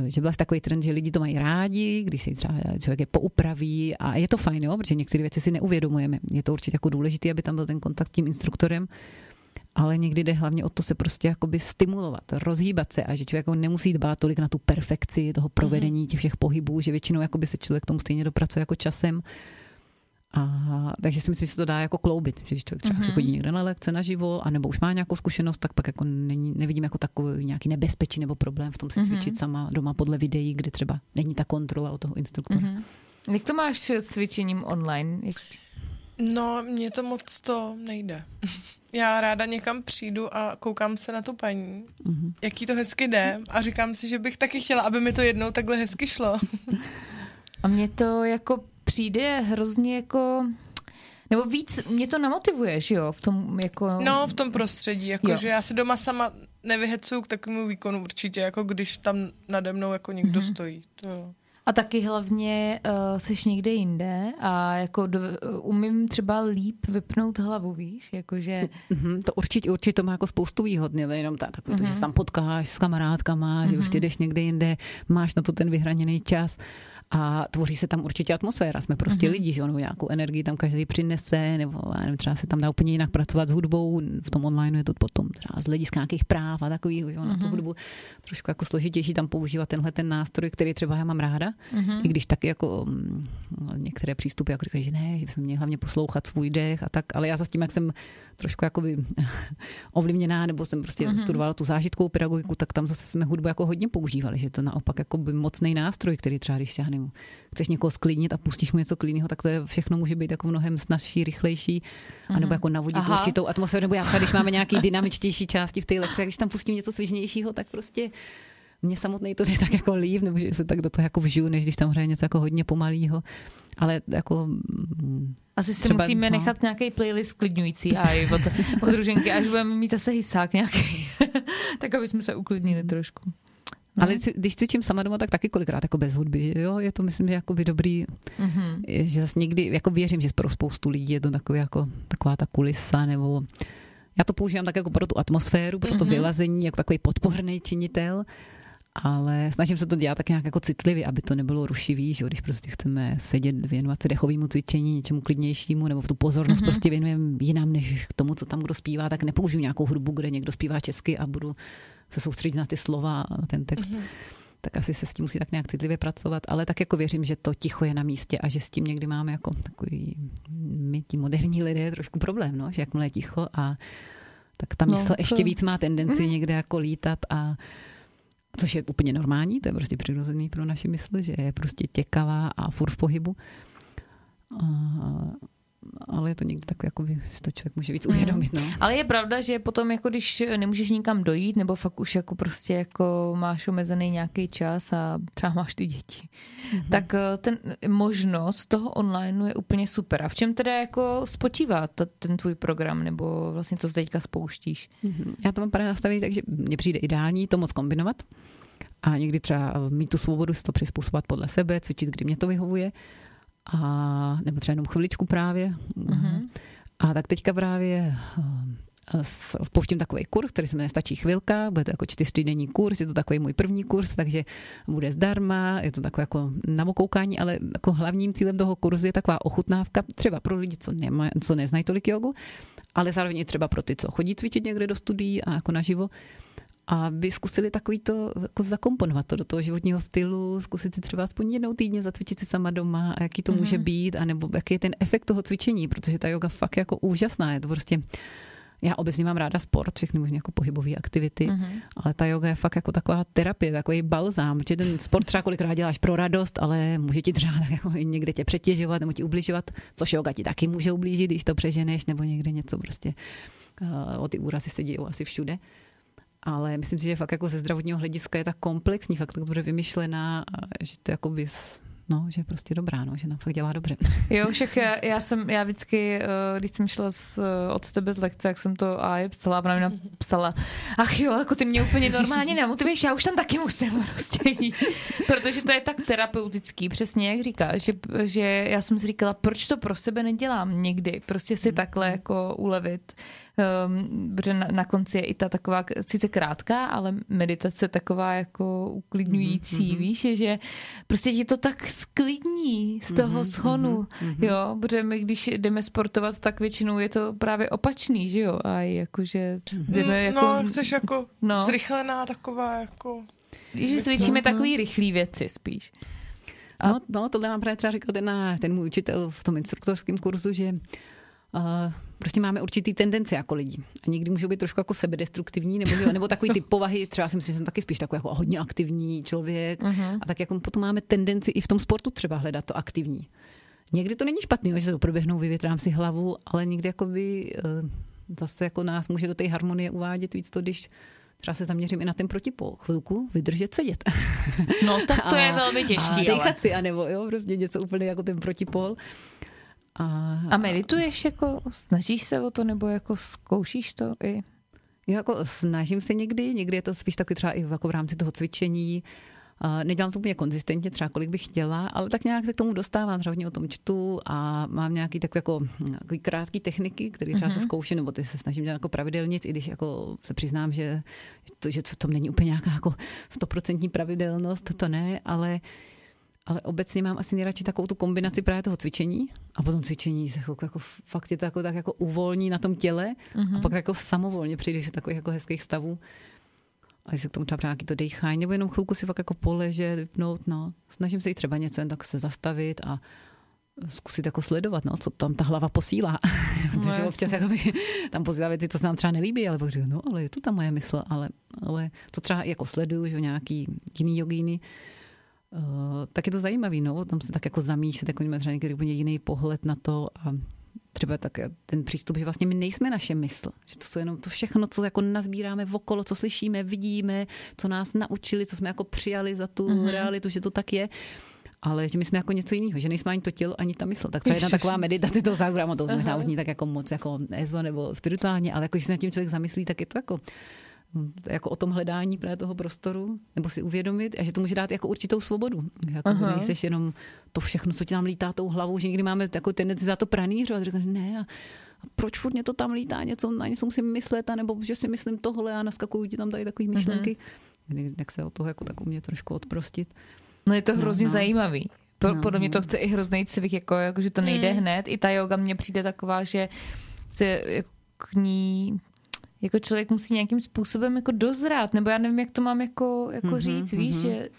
že byl takový trend, že lidi to mají rádi, když se třeba člověk je poupraví a je to fajn, jo, protože některé věci si neuvědomujeme. Je to určitě jako důležité, aby tam byl ten kontakt s tím instruktorem, ale někdy jde hlavně o to se prostě jakoby stimulovat, rozhýbat se a že člověk nemusí dbát tolik na tu perfekci toho provedení těch všech pohybů, že většinou jakoby se člověk tomu stejně dopracuje jako časem. A takže si myslím, že se to dá jako kloubit, že když člověk třeba chodí někde na lekce naživo, anebo už má nějakou zkušenost, tak pak jako nevidím jako takový nějaký nebezpečí nebo problém v tom se cvičit sama doma podle videí, kde třeba není ta kontrola od toho instruktora. Jak to máš s cvičením online? No, mně to moc to nejde. Já ráda někam přijdu a koukám se na tu paní, jaký to hezky jde a říkám si, že bych taky chtěla, aby mi to jednou takhle hezky šlo. A mně to jako přijde hrozně jako... Nebo víc, mě to namotivuje, že jo? V tom jako... No, v tom prostředí, jako, že já se doma sama nevyhecuju k takovému výkonu určitě, jako když tam nade mnou jako někdo stojí, to... A taky hlavně seš někde jinde a jako umím třeba líp vypnout hlavu, víš, jakože... To určitě to má jako spoustu výhod, nejenom takový to, že tam potkáš s kamarádkama, že už ty jdeš někde jinde, máš na to ten vyhraněný čas a tvoří se tam určitě atmosféra, jsme prostě lidi, že ono nějakou energii tam každý přinese, nebo nevím, třeba se tam dá úplně jinak pracovat s hudbou, v tom online je to potom třeba z hlediska nějakých práv a takových, že na tu hudbu trošku jako složitější tam používat tenhle ten nástroj, který třeba já mám ráda. I když taky jako některé přístupy jako říkají, že ne, že bychom měli hlavně poslouchat svůj dech a tak, ale já za tím, jak jsem trošku jakoby ovlivněná, nebo jsem prostě studovala tu zážitkovou pedagogiku, tak tam zase jsme hudbu jako hodně používali, že to naopak jako by mocný nástroj, který třeba když nevím, chceš někoho sklidnit a pustíš mu něco klidného, tak to je, všechno může být jako mnohem snazší, rychlejší, anebo jako navodit určitou atmosféru, nebo já třeba, když máme nějaký dynamičtější části v té lekci, když tam pustím něco svižnějšího, tak prostě mně samotnej to jde tak jako líp, nebo že se tak do toho jako vžiju, než když tam hraje něco jako hodně pomalýho, ale jako... Asi si třeba, musíme nechat nějaký playlist sklidňující aj od Růženky, až budeme mít zase hysák nějaký, tak aby jsme se uklidnili trošku. No. Ale když cvičím sama doma, tak taky kolikrát jako bez hudby, že jo, je to myslím, že jakoby dobrý, že zase někdy, jako věřím, že pro spoustu lidí je to takový jako, taková ta kulisa, nebo... Já to používám tak jako pro tu atmosféru, pro to vylazení, jako takový podporný činitel. ale snažím se to dělat tak nějak jako citlivě, aby to nebylo rušivý, že když prostě chceme sedět, věnovat se dechovému cvičení, něčemu klidnějšímu, nebo tu pozornost prostě věnujem jinam než k tomu, co tam kdo zpívá, tak nepoužiju nějakou hudbu, kde někdo zpívá česky a budu se soustředit na ty slova a na ten text. Tak asi se s tím musí tak nějak citlivě pracovat, ale tak jako věřím, že to ticho je na místě a že s tím někdy máme jako takový, my ti moderní lidé trošku problém, no? Že jakmile je ticho a tak ta mysl ještě víc má tendenci někde jako lítat a což je úplně normální, to je prostě přirozený pro naši mysl, že je prostě těkavá a furt v pohybu. Ale je to někdy tak, jako by to člověk může víc uvědomit. No. Ale je pravda, že potom, jako když nemůžeš nikam dojít, nebo fakt už jako prostě jako máš omezený nějaký čas a třeba máš ty děti, tak ten možnost toho online je úplně super. A v čem teda jako spočívá ten tvůj program, nebo vlastně to teďka spouštíš? Já to mám právě nastavený, takže mně přijde ideální to moc kombinovat. A někdy třeba mít tu svobodu si to přizpůsobovat podle sebe, cvičit, kdy mě to vyhovuje. A nebo třeba jenom chviličku právě. A tak teďka právě spouštím takový kurz, který se jmenuje Stačí chvilka, bude to jako 4týdenní kurz, je to takový můj první kurz, takže bude zdarma, je to takové jako namokoukání, ale jako hlavním cílem toho kurzu je taková ochutnávka, třeba pro lidi, co neznají tolik jogu, ale zároveň i třeba pro ty, co chodí cvičit někde do studií a jako naživo. A by zkusili takový to, jako zakomponovat to do toho životního stylu, zkusit si třeba aspoň jednou týdně zacvičit si sama doma a jaký to může být, anebo jaký je ten efekt toho cvičení, protože ta yoga fakt je jako úžasná. Je to prostě, já obecně mám ráda sport, všechny možná jako pohybové aktivity, ale ta yoga je fakt jako taková terapie, takový balzám, protože ten sport třeba kolikrát děláš pro radost, ale může ti třeba jako někde tě přetěžovat nebo ti ubližovat, což yoga ti taky může ublížit, když to přeženeš, nebo někde něco prostě, o ty úrazy se dějou asi všude. Ale myslím si, že fakt jako ze zdravotního hlediska je tak komplexní, fakt tak dobře vymyšlená, že to jako by, no, že je prostě dobrá, no, že nám fakt dělá dobře. Jo, však já vždycky, když jsem šla od tebe z lekce, jak jsem to a je psala, ona mi napsala, ach jo, jako ty mě úplně normálně nemotivuješ, já už tam taky musím prostě jít. Protože to je tak terapeutický, přesně jak říkáš, že já jsem si říkala, proč to pro sebe nedělám někdy, prostě si takhle jako ulevit. Protože na konci je i ta taková sice krátká, ale meditace taková jako uklidňující, víš, že prostě ti to tak sklidní z toho shonu, jo, protože my když jdeme sportovat, tak většinou je to právě opačný, že jo, a jakože jdeme jako... No, chceš jako zrychlená taková jako... Že svědčíme takový rychlý věci spíš. A... No, tohle mám právě třeba říkal ten můj učitel v tom instruktorském kurzu, že prostě máme určitý tendence jako lidi. A někdy můžou být trošku jako sebedestruktivní, nebo takový ty povahy, třeba si myslím, že jsem taky spíš takový jako hodně aktivní člověk. A tak jako potom máme tendenci i v tom sportu třeba hledat to aktivní. Někdy to není špatný, že se proběhnou, vyvětrám si hlavu, ale někdy jakoby, zase jako nás může do té harmonie uvádět víc to, když třeba se zaměřím i na ten protipol. Chvilku vydržet sedět. No tak to je velmi těžký. A dejchat si, anebo jo, prostě něco úplně jako ten protipol. A medituješ, jako snažíš se o to, nebo jako zkoušíš to i? Jo, jako snažím se někdy je to spíš taky třeba i jako v rámci toho cvičení. Nedělám to úplně konzistentně, třeba kolik bych chtěla, ale tak nějak se k tomu dostávám, třeba o tom čtu a mám nějaký takové jako krátké techniky, které třeba se zkouším, nebo ty se snažím dělat jako pravidelnic, i když jako se přiznám, že v tom není úplně nějaká jako 100% pravidelnost, to ne, ale obecně mám asi nejradši takovou tu kombinaci právě toho cvičení a potom cvičení se jako fakt je to jako, tak jako uvolní na tom těle a pak jako samovolně přijdeš do takových jako hezkých stavů. A když se k tomu třeba nějaký to dejchání, nebo jenom chvilku si fakt jako poležet, vypnout, no. Snažím se i třeba něco jen tak se zastavit a zkusit jako sledovat, no, co tam ta hlava posílá. Protože občas jakoby, tam posílá věci, co se nám třeba nelíbí, ale pak říkám, no, ale je to ta moje mysl, ale to třeba jako sleduju, že nějaký jiný jogíny. Tak je to zajímavý, no, tam se tak jako zamýšlet, jako máme třeba někdy úplně jiný pohled na to a třeba tak ten přístup, že vlastně my nejsme naše mysl, že to jsou jenom to všechno, co jako nazbíráme okolo, co slyšíme, vidíme, co nás naučili, co jsme jako přijali za tu realitu, že to tak je, ale že my jsme jako něco jiného, že nejsme ani to tělo, ani ta mysl. Tak třeba jedna taková meditace toho zágramu, to možná uzní tak jako moc jako ezo nebo spirituálně, ale jako když se nad tím člověk zamyslí, tak je to jako o tom hledání právě toho prostoru, nebo si uvědomit, a že to může dát jako určitou svobodu. Jako nejseš jenom to všechno, co ti tam lítá tou hlavou, že někdy máme takovou tendenci za to pranýřovat a říkáme, ne, a proč furt mě to tam lítá, na něco musím myslet, anebo že si myslím tohle a naskakují ti tam tady takový myšlenky. tak se od toho jako tak umět trošku odprostit. No je to hrozně zajímavý. Podle mě to chce i hrozný cvik, jako že to nejde hned. I ta yoga mně přijde taková, že se jako k ní jako člověk musí nějakým způsobem jako dozrát, nebo já nevím, jak to mám jako říct, víš, že...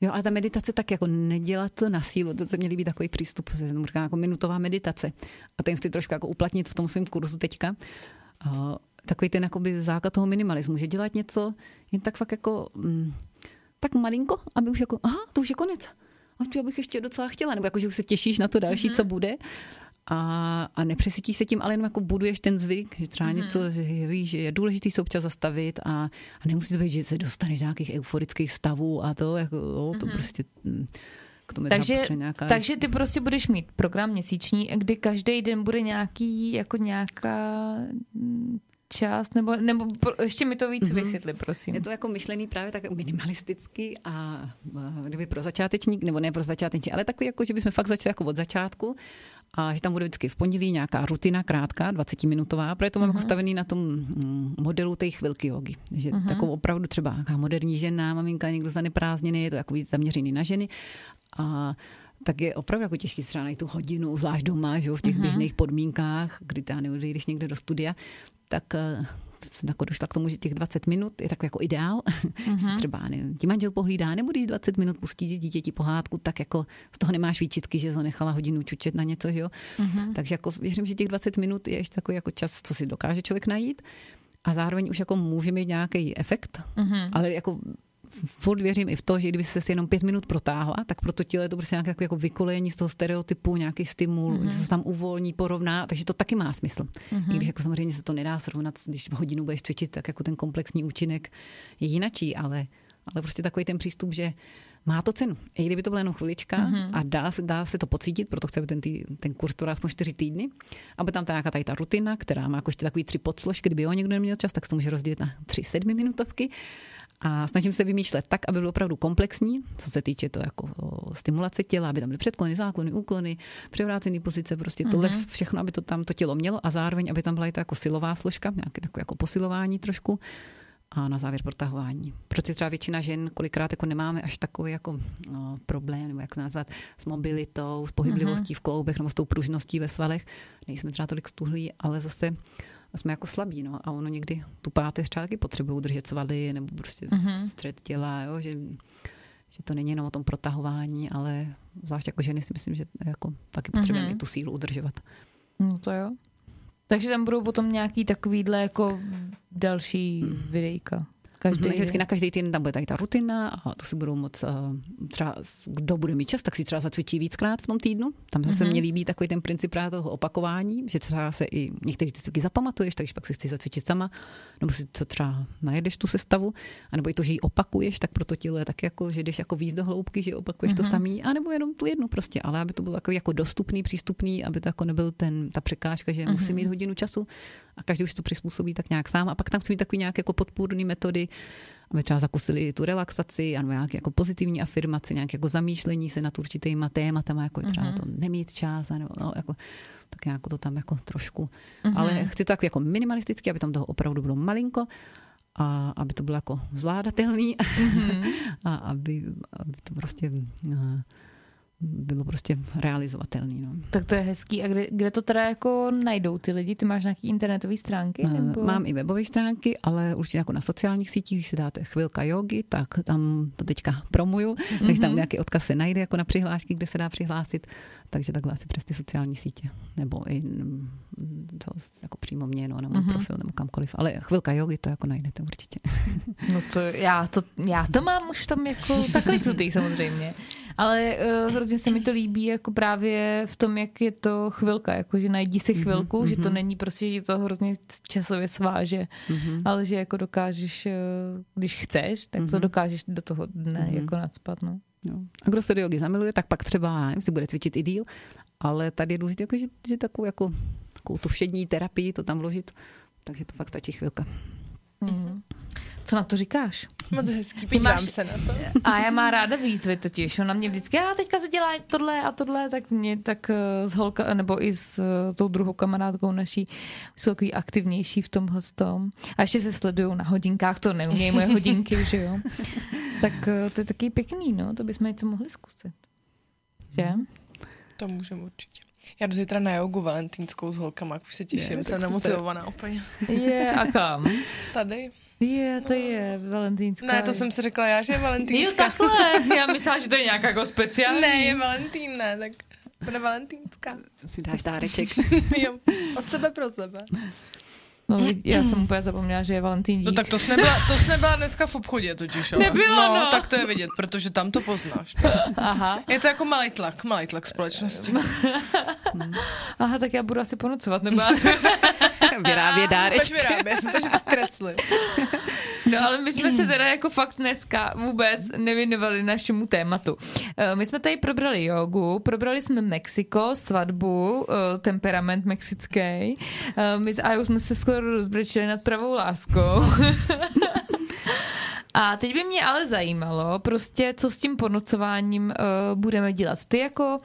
Jo, ale ta meditace tak jako nedělat to na sílu, to se mě líbí takový přístup, říkám jako minutová meditace. A ten chci trošku jako uplatnit v tom svém kurzu teďka. Takový ten jakoby základ toho minimalismu, že dělat něco jen tak fakt jako tak malinko, aby už jako, aha, to už je konec. A to bych ještě docela chtěla, nebo jako, že už se těšíš na to další, co bude. A nepřesytíš se tím, ale jenom jako buduješ ten zvyk, že třeba něco, že víš, že je důležitý se občas zastavit a nemusí to být, že se dostaneš do nějakých euforických stavů a to, jako, to prostě... Takže ty prostě budeš mít program měsíční, kdy každý den bude nějaká část, nebo ještě mi to víc vysvětli, prosím. Je to jako myšlený právě tak minimalisticky a kdyby pro začátečník, nebo ne pro začátečník, ale takový, jako, že bychom fakt začali jako od začátku a že tam bude vždycky v pondělí nějaká rutina krátká, 20-minutová, protože to mám jako stavený na tom modelu té chvilky jogi. Že takovou opravdu třeba nějaká moderní žena, maminka, někdo zaneprázdněný, je to jako víc zaměřený na ženy a tak je opravdu jako těžký třeba najít tu hodinu, zvlášť doma, že, v těch běžných podmínkách, kdy ta neodejdeš někde do studia, tak jsem jako došla k tomu, že těch 20 minut je takový jako ideál. Třeba ti manžel pohlídá, nebo když 20 minut pustíš dítěti pohádku, tak jako z toho nemáš výčitky, že zanechala hodinu čučet na něco, že jo. Takže jako věřím, že těch 20 minut je ještě takový jako čas, co si dokáže člověk najít a zároveň už jako může mít nějaký efekt, ale jako furt věřím i v to, že kdyby se jenom 5 minut protáhla, tak pro to tělo je to prostě nějaké jako vykolejení z toho stereotypu, nějaký stimul, něco se tam uvolní, porovná, takže to taky má smysl. I když jako samozřejmě se to nedá srovnat, když v hodinu budeš cvičit, tak jako ten komplexní účinek je jinačí, ale prostě takový ten přístup, že má to cenu. I kdyby to byla jenom chvilička a dá se to pocítit, proto chce ten kurz to aspoň 4 týdny, aby tam nějaká tady ta rutina, která má jako ještě takový 3 podsložky, kdyby ho někdo neměl čas, tak se to může rozdělit na 3 7-minutovky. A snažím se vymýšlet tak, aby bylo opravdu komplexní, co se týče to jako stimulace těla, aby tam byly předklony, záklony, úklony, převrácené pozice, prostě tohle všechno, aby to tam to tělo mělo a zároveň, aby tam byla i ta jako silová složka, nějaké takové jako posilování trošku a na závěr protahování. Protože třeba většina žen kolikrát jako nemáme až takový jako problém, nebo jak nazvat, s mobilitou, s pohyblivostí v kloubech nebo s tou pružností ve svalech. Nejsme třeba tolik stuhlí, ale zase jsme jako slabí, no. A ono někdy tu páteř třeba taky potřebují udržet svaly nebo prostě střed těla, jo, že to není jenom o tom protahování, ale zvlášť jako ženy si myslím, že jako taky potřebujeme tu sílu udržovat. No to jo. Takže tam budou potom nějaký takovýhle jako další videjka. Vždycky na každý týden tam bude tady ta rutina a to si budou moc, třeba kdo bude mít čas, tak si třeba zacvičí víckrát v tom týdnu. Tam zase mě líbí takový ten princip toho opakování, že třeba se i některé ty cviky zapamatuješ, takže pak si chceš zacvičit sama, nebo si to třeba najedeš tu sestavu, anebo i to, že ji opakuješ, tak pro to tělo je tak jako, že jdeš jako víc do hloubky, že opakuješ to samý, anebo jenom tu jednu prostě, ale aby to bylo jako dostupný, přístupný, aby to jako nebyl ta překážka, že musím mít hodinu času. A každý už to přizpůsobí tak nějak sám a pak tam chci mít takový nějaké jako podpůrné metody, aby třeba zakusili tu relaxaci a nějaké jako pozitivní afirmace, nějaké jako zamýšlení se nad určitýma tématama, jako třeba to nemít čas, anebo, no, jako, tak nějak to tam jako trošku. Ale chci to jako minimalisticky, aby tam toho opravdu bylo malinko a aby to bylo jako zvládatelný a aby to prostě... bylo prostě realizovatelný. No. Tak to je hezký. A kde to teda jako najdou ty lidi? Ty máš nějaký internetové stránky? Nebo? Mám i webové stránky, ale určitě jako na sociálních sítích, když se dáte chvilka jogi, tak tam to teďka promuju, takže tam nějaký odkaz se najde jako na přihlášky, kde se dá přihlásit. Takže takhle asi přes ty sociální sítě. Nebo i to jako přímo mě, no, na můj profil nebo kamkoliv. Ale chvilka jogi to jako najdete určitě. No to já to mám už tam jako zakliknutý samozřejmě. Ale hrozně se mi to líbí jako právě v tom, jak je to chvilka, jako že najdi si chvilku, že to není prostě, že to hrozně časově sváže, ale že jako dokážeš, když chceš, tak to dokážeš do toho dne jako nacpat, no. Jo. A kdo se do jogy zamiluje, tak pak třeba nevím, si bude cvičit i díl, ale tady je důležité, jako, že takovou tu všední terapii to tam vložit, takže to fakt stačí chvilka. Co na to říkáš? Moc hezký, podívám se na to. A já má ráda výzvy totiž. Ona mě vždycky, já teďka se dělá tohle, tak mě tak s holka, nebo i s tou druhou kamarádkou naší, jsou takový aktivnější v tomhle tom. A ještě se sledují na hodinkách, to neumějí moje hodinky, že jo. Tak to je taky pěkný, no, to bychom něco mohli zkusit. Že? To můžeme určitě. Já jdu zítra na jogu valentínskou s holkama, už se těším, jsem namotivovaná úplně. A kam? Tady. To je valentínská. Ne, to jsem si řekla já, že je valentínská. Jo, takhle. Já myslela, že to je nějaká jako speciální. Ne, je valentín, ne, tak bude valentínská. Si dáš dáreček. Jo, od sebe pro sebe. No, já jsem úplně zapomněla, že je valentíník. No tak to jsi nebyla dneska v obchodě totiž, ale. Nebyla, no. Tak to je vidět, protože tam to poznáš. Tak. Aha. Je to jako malý tlak společnosti. Aha, tak já budu asi ponocovat, nebo vyrábět dárečky. Takže kreslím. No ale my jsme se teda jako fakt dneska vůbec nevěnovali našemu tématu. My jsme tady probrali jogu, probrali jsme Mexiko, svatbu, temperament mexický. My s Ajou jsme se skoro rozbrečili nad pravou láskou. A teď by mě ale zajímalo, prostě co s tím ponocováním budeme dělat. Ty jako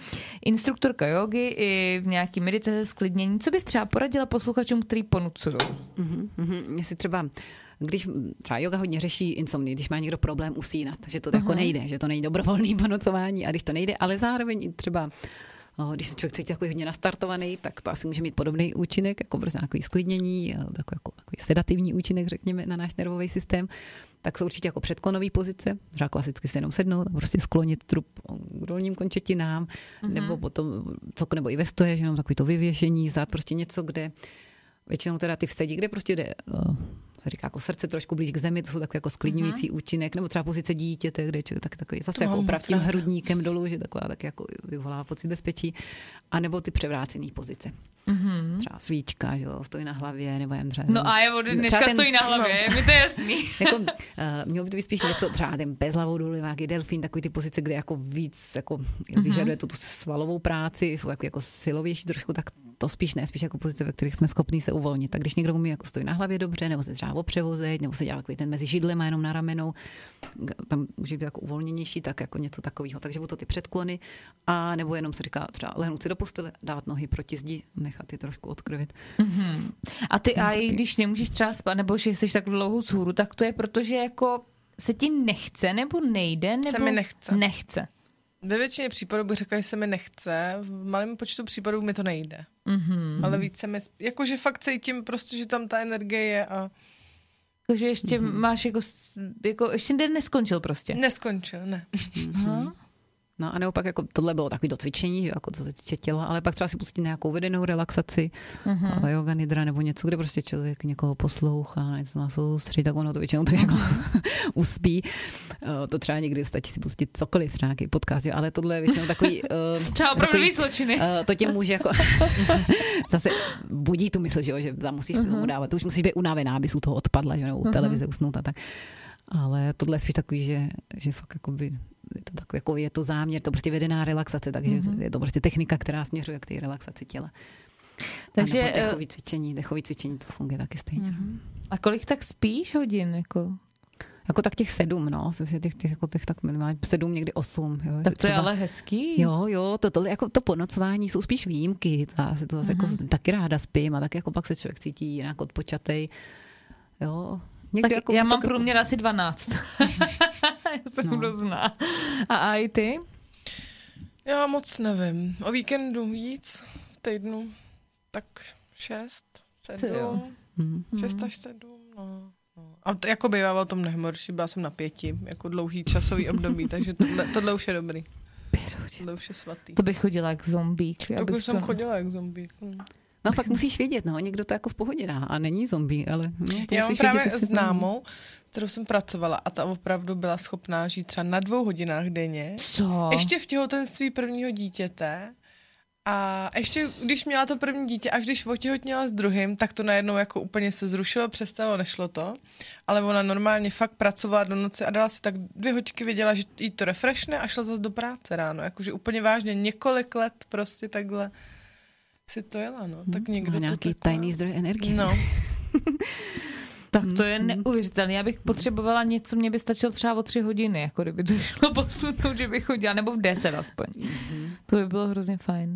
instruktorka jogy i v nějaký meditace sklidnění, co bys třeba poradila posluchačům, který ponocují? Jestli třeba, když třeba yoga hodně řeší insomnii, když má někdo problém usínat, že to jako nejde, že to není dobrovolné ponocování a když to nejde, ale zároveň třeba když se člověk cítí jako hodně nastartovaný, tak to asi může mít podobný účinek, jako prostě nějaký sklidnění, takový sedativní účinek, řekněme, na náš nervový systém. Tak jsou určitě jako předklonové pozice, třeba klasicky se jenom sednout a prostě sklonit trup k dolním končetinám, nebo potom nebo i ve stoje, že jenom takový to vyvěšení, zad, prostě něco, kde většinou teda ty v sedí, kde prostě jde, se říká jako srdce trošku blíž k zemi, to jsou takový jako sklidňující účinek, nebo třeba pozice dítěte, kde člověk tak takový zase jako opravím hrudníkem dolů, že taková tak jako vyvolává pocit bezpečí, a nebo ty převrácené pozice. Třeba svíčka, že jo, stojí na hlavě, nebo jen třeba. No a je od dneška stojí na hlavě, mi to je jasný. Jako, mělo by to být spíš něco, třeba ten bezhlavou dolivák, je delfín, takový ty pozice, kde jako víc jako vyžaduje tu svalovou práci, jsou jako silovější trošku, tak to spíš ne, spíš jako pozice, ve kterých jsme schopni se uvolnit. Tak když někdo umí jako stojí na hlavě dobře, nebo se třeba opřevozit, nebo se dělá takový ten mezi židlema jenom na ramenou, tam může být jako uvolněnější, tak jako něco takového. Takže budou to ty předklony, a nebo jenom se říká třeba lehnout si do postele, dát nohy proti zdi, nechat je trošku odkrvit. A ty i když nemůžeš třeba spát, nebo že jsi tak dlouhou vzhůru, tak to je proto, že jako se ti nechce, nebo nejde, nebo se mi nechce. Ve většině případů bych řekla, že se mi nechce, v malém počtu případů mi to nejde. Ale víc se mi, jakože fakt cítím prostě, že tam ta energie je a... Takže ještě máš jako ještě den neskončil prostě. Neskončil, ne. No a nebo pak jako tohle bylo takové docvičení, jako to se těla, ale pak třeba si pustit nějakou vedenou relaxaci, ale yoga nidra nebo něco, kde prostě člověk někoho poslouchá, něco má soustředit, tak ono to většinou to jako uspí. To třeba někdy stačí si pustit cokoliv, třeba nějaký podcast, jo, ale tohle je většinou takový... třeba opravdový zločiny. To tě může jako... zase budí tu mysl, že tam musíš tomu dávat, to už musíš být unavená, abys u toho odpadla, že nebo u televize usnout a tak. Ale tohle je spíš takový, že fakt jakoby, je to takový, jako je to záměr, to prostě vedená relaxace, takže je to prostě technika, která směřuje k té relaxaci těla. Takže dechové cvičení to funguje taky stejně. A kolik tak spíš hodin jako tak těch 7, no, jsem si těch tak minimálně 7, někdy 8, jo. Tak to třeba, je ale hezký. Jo, to jako to ponocování jsou spíš výjimky, to zase jako taky ráda spím a tak jako pak se člověk cítí jinak odpočatej. Jo. Jako já mám průměr asi 12. Já jsem hrozná. A i ty? Já moc nevím. O víkendu víc, v týdnu tak 6, 7. 6 až 7, no. A to, jako bývalo tom nehorší, byla jsem na 5, jako dlouhý časový období, takže tohle už je dobrý. Tohle už je svatý. To bych chodila jak zombík. To už jsem chodila jak zombík. No pak musíš vědět, no, někdo to jako v pohodě dá a není zombie, ale... No, já mám právě známou, s kterou jsem pracovala a ta opravdu byla schopná žít třeba na 2 hodinách denně. Co? Ještě v těhotenství prvního dítěte a ještě když měla to první dítě, až když otěhotněla s druhým, tak to najednou jako úplně se zrušilo, přestalo, nešlo to. Ale ona normálně fakt pracovala do noci a dala si tak 2 hoďky, věděla, že jí to refreshne a šla zase do práce ráno. Jakože úplně vážně, několik let prostě takhle... si to jela, no. Tak někdo má nějaký tajný zdroj energie. No. Tak to je neuvěřitelné. Já bych potřebovala něco, mě by stačilo třeba o 3 hodiny, jako kdyby to šlo posunout, že bych chodila, nebo v 10 aspoň. To by bylo hrozně fajn.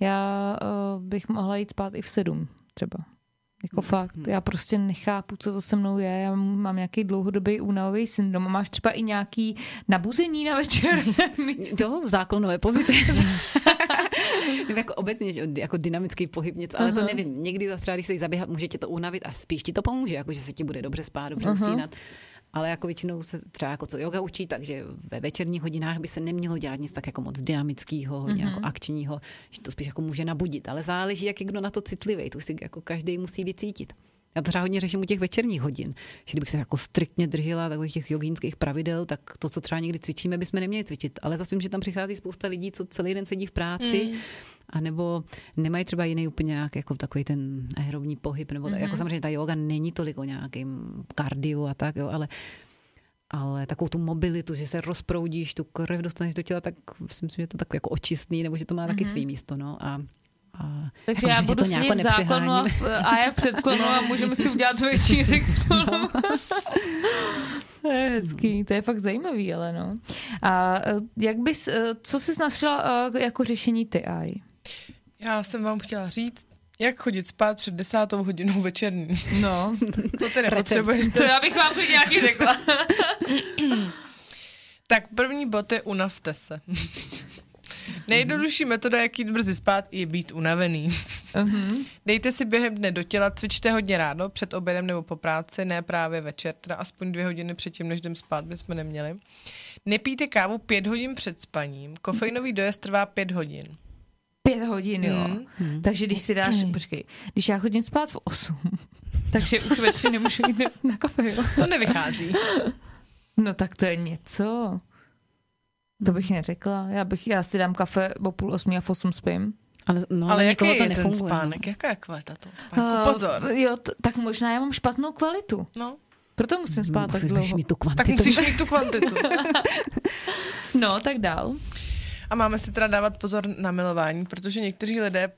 Já bych mohla jít spát i v 7 třeba. Jako fakt, já prostě nechápu, co to se mnou je. Já mám nějaký dlouhodobý únavový syndrom. A máš třeba i nějaký nabuzení na večer? To v záklonové pozici. Jako obecně, jako dynamický pohyb něco, ale to nevím. Někdy zase třeba, když se jí zaběhat, může tě to unavit a spíš ti to pomůže, jako že se ti bude dobře spát, dobře usínat. Ale jako většinou se třeba jako co yoga učí, takže ve večerních hodinách by se nemělo dělat nic tak jako moc dynamického, hodně jako akčního, že to spíš jako může nabudit, ale záleží, jak je kdo na to citlivý, to už si jako každý musí vycítit. Já to třeba hodně řeším u těch večerních hodin, že kdybych se jako striktně držela takových těch jogínských pravidel, tak to, co třeba někdy cvičíme, bychom neměli cvičit, ale zase vím, že tam přichází spousta lidí, co celý den sedí v práci. A nebo nemají třeba jiný úplně nějak jako takový ten aerobní pohyb, nebo jako samozřejmě ta jóga není tolik o nějakým kardiu a tak, jo, ale takovou tu mobilitu, že se rozproudíš, tu krev dostaneš do těla, tak myslím, že je to tak jako očistný, nebo že to má taky svý místo, no. Takže já budu s ním v záklonu a já v předklonu a můžeme si udělat večírek spolu. No. To je hezký, to je fakt zajímavý, ale no. A jak bys, co jsi našla jako řešení ty, Aj? Já jsem vám chtěla říct, jak chodit spát před 10. hodinou večerní. No. To ty nepotřebuješ. To já bych vám nějaký řekla. Tak první bod je unavte se. Nejjednodušší metoda, jak jít brzy spát, je být unavený. Dejte si během dne do těla, cvičte hodně ráno, před obědem nebo po práci, ne právě večer, teda aspoň 2 hodiny předtím, než jdem spát, bychom neměli. Nepijte kávu 5 hodin před spaním, kofeinový dojezd trvá 5 hodin. 5 hodin, jo. Takže když si dáš, počkej, když já chodím spát v 8, takže už ve 3 nemůžu jít na kafe, jo. To nevychází. No tak to je něco. To bych neřekla. Já si dám kafe o 7:30 a v 8 spím. Ale jaký je to ten spánek? Jaká je kvalita toho spánku? Pozor. Jo, tak možná já mám špatnou kvalitu. No. Proto musím spát tak dlouho. Tak musíš mít tu kvantitu. No, tak dál. A máme si teda dávat pozor na milování, protože někteří lidé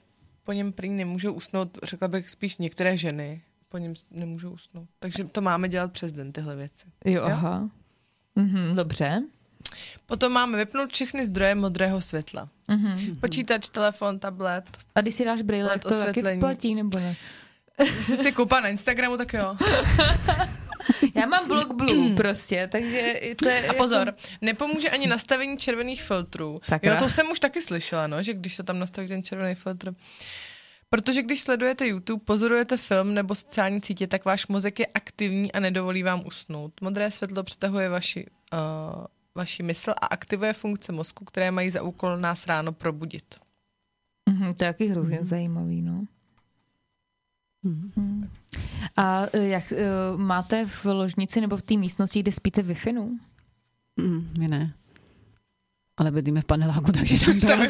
po něm prý nemůžou usnout. Řekla bych spíš některé ženy po něm nemůžou usnout. Takže to máme dělat přes den, tyhle věci. Jo? Aha. Dobře. Potom máme vypnout všechny zdroje modrého světla. Počítač, telefon, tablet. A když si dáš brýle, to taky platí, nebo ne? Když jsi si koupala na Instagramu, tak jo. Já mám blok blue prostě, takže to je... A pozor, jako... nepomůže ani nastavení červených filtrů. Sakra. Jo, to jsem už taky slyšela, no, že když se tam nastaví ten červený filtr... Protože když sledujete YouTube, pozorujete film nebo sociální sítě, tak váš mozek je aktivní a nedovolí vám usnout. Modré světlo přitahuje vaši mysl a aktivuje funkce mozku, které mají za úkol nás ráno probudit. To je taky hrozně zajímavý, no. A jak máte v ložnici nebo v té místnosti, kde spíte Wi-Fi? My ne. Ale bydlíme v paneláku, takže tam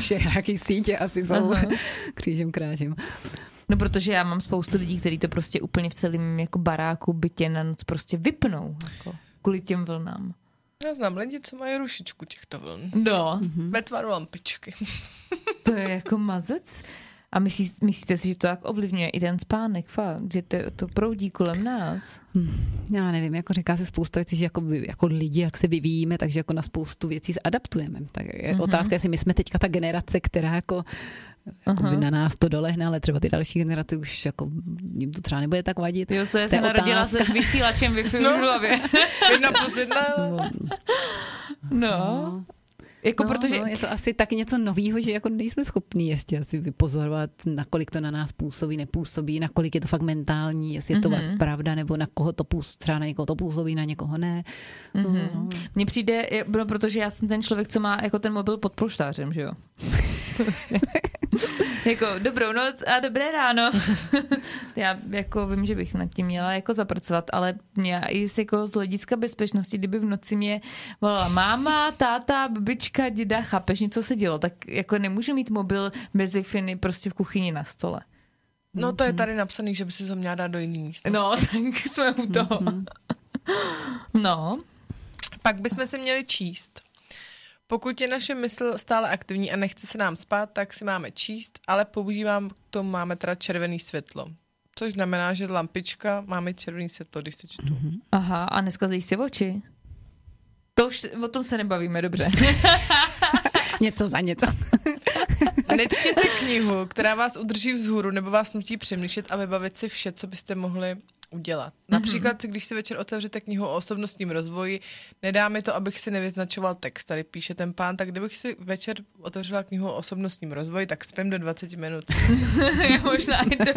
všechny sítě asi jsou křížem krážem. No, protože já mám spoustu lidí, kteří to prostě úplně v celém jako baráku, bytě na noc prostě vypnou. Jako, kvůli těm vlnám. Já znám lidi, co mají rušičku těchto vln. No. Ve tvaru lampičky. To je jako mazec. A myslíte si, že to tak ovlivňuje i ten spánek, fakt, že to proudí kolem nás? Já nevím, jako říká se spousta věcí, že jako lidi, jak se vyvíjíme, takže jako na spoustu věcí se adaptujeme. Tak je otázka, jestli my jsme teďka ta generace, která jako by na nás to dolehne, ale třeba ty další generace už jako jim to třeba nebude tak vadit. Jo, co já jsem narodila se vysílačem Wi-Fi v hlavě. 1+1. No. Jako no, protože... je to asi tak něco novýho, že jako nejsme schopní ještě asi vypozorovat, nakolik to na nás působí, nepůsobí, nakolik je to fakt mentální, jestli je to pravda, nebo na koho to působí, třeba na někoho to působí, na někoho ne. Mně přijde, protože já jsem ten člověk, co má jako ten mobil pod polštářem, že jo? Prostě. Jako dobrou noc a dobré ráno. Já jako vím, že bych nad tím měla jako zapracovat, ale já i jako z hlediska bezpečnosti, kdyby v noci mě volala máma, táta, babička, děda, chápeš, něco se dělo, tak jako nemůžu mít mobil bez Wi-Fi prostě v kuchyni na stole. No to je tady napsaný, že by si to měla dát do jiný místnosti. No, tak jsme u toho. No. Pak bychom si měli číst. Pokud je naše mysl stále aktivní a nechce se nám spát, tak si máme číst, ale používám k tomu máme teda červené světlo. Což znamená, že lampička máme červený světlo, když to čtu. Mm-hmm. Aha, a neskazíš si oči? To už o tom se nebavíme, dobře. Něco za něco. Nečtěte knihu, která vás udrží vzhůru nebo vás nutí přemýšlet a vybavit si vše, co byste mohli udělat. Například, když si večer otevřete knihu o osobnostním rozvoji, nedá mi to, abych si nevyznačoval text, tady píše ten pán, tak kdybych si večer otevřela knihu o osobnostním rozvoji, tak spím do 20 minut. Já možná i do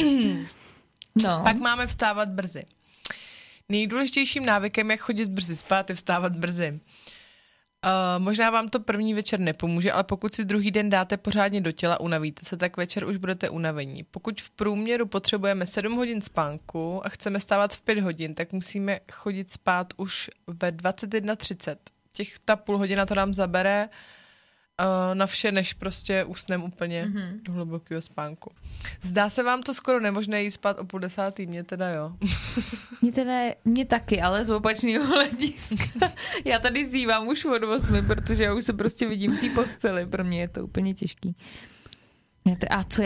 5. No. Pak máme vstávat brzy. Nejdůležitějším návykem, jak chodit brzy spát, je vstávat brzy. Možná vám to první večer nepomůže, ale pokud si druhý den dáte pořádně do těla, unavíte se, tak večer už budete unavení. Pokud v průměru potřebujeme 7 hodin spánku a chceme stávat v 5 hodin, tak musíme chodit spát už ve 21:30. Ta půl hodina to nám zabere na vše, než prostě usnem úplně do hlubokého spánku. Zdá se vám to skoro nemožné jít spát o 10:30, mě teda jo. Mě taky, ale z opačného hlediska. Já tady zívám už od 8, protože já už se prostě vidím v té posteli. Pro mě je to úplně těžký. A co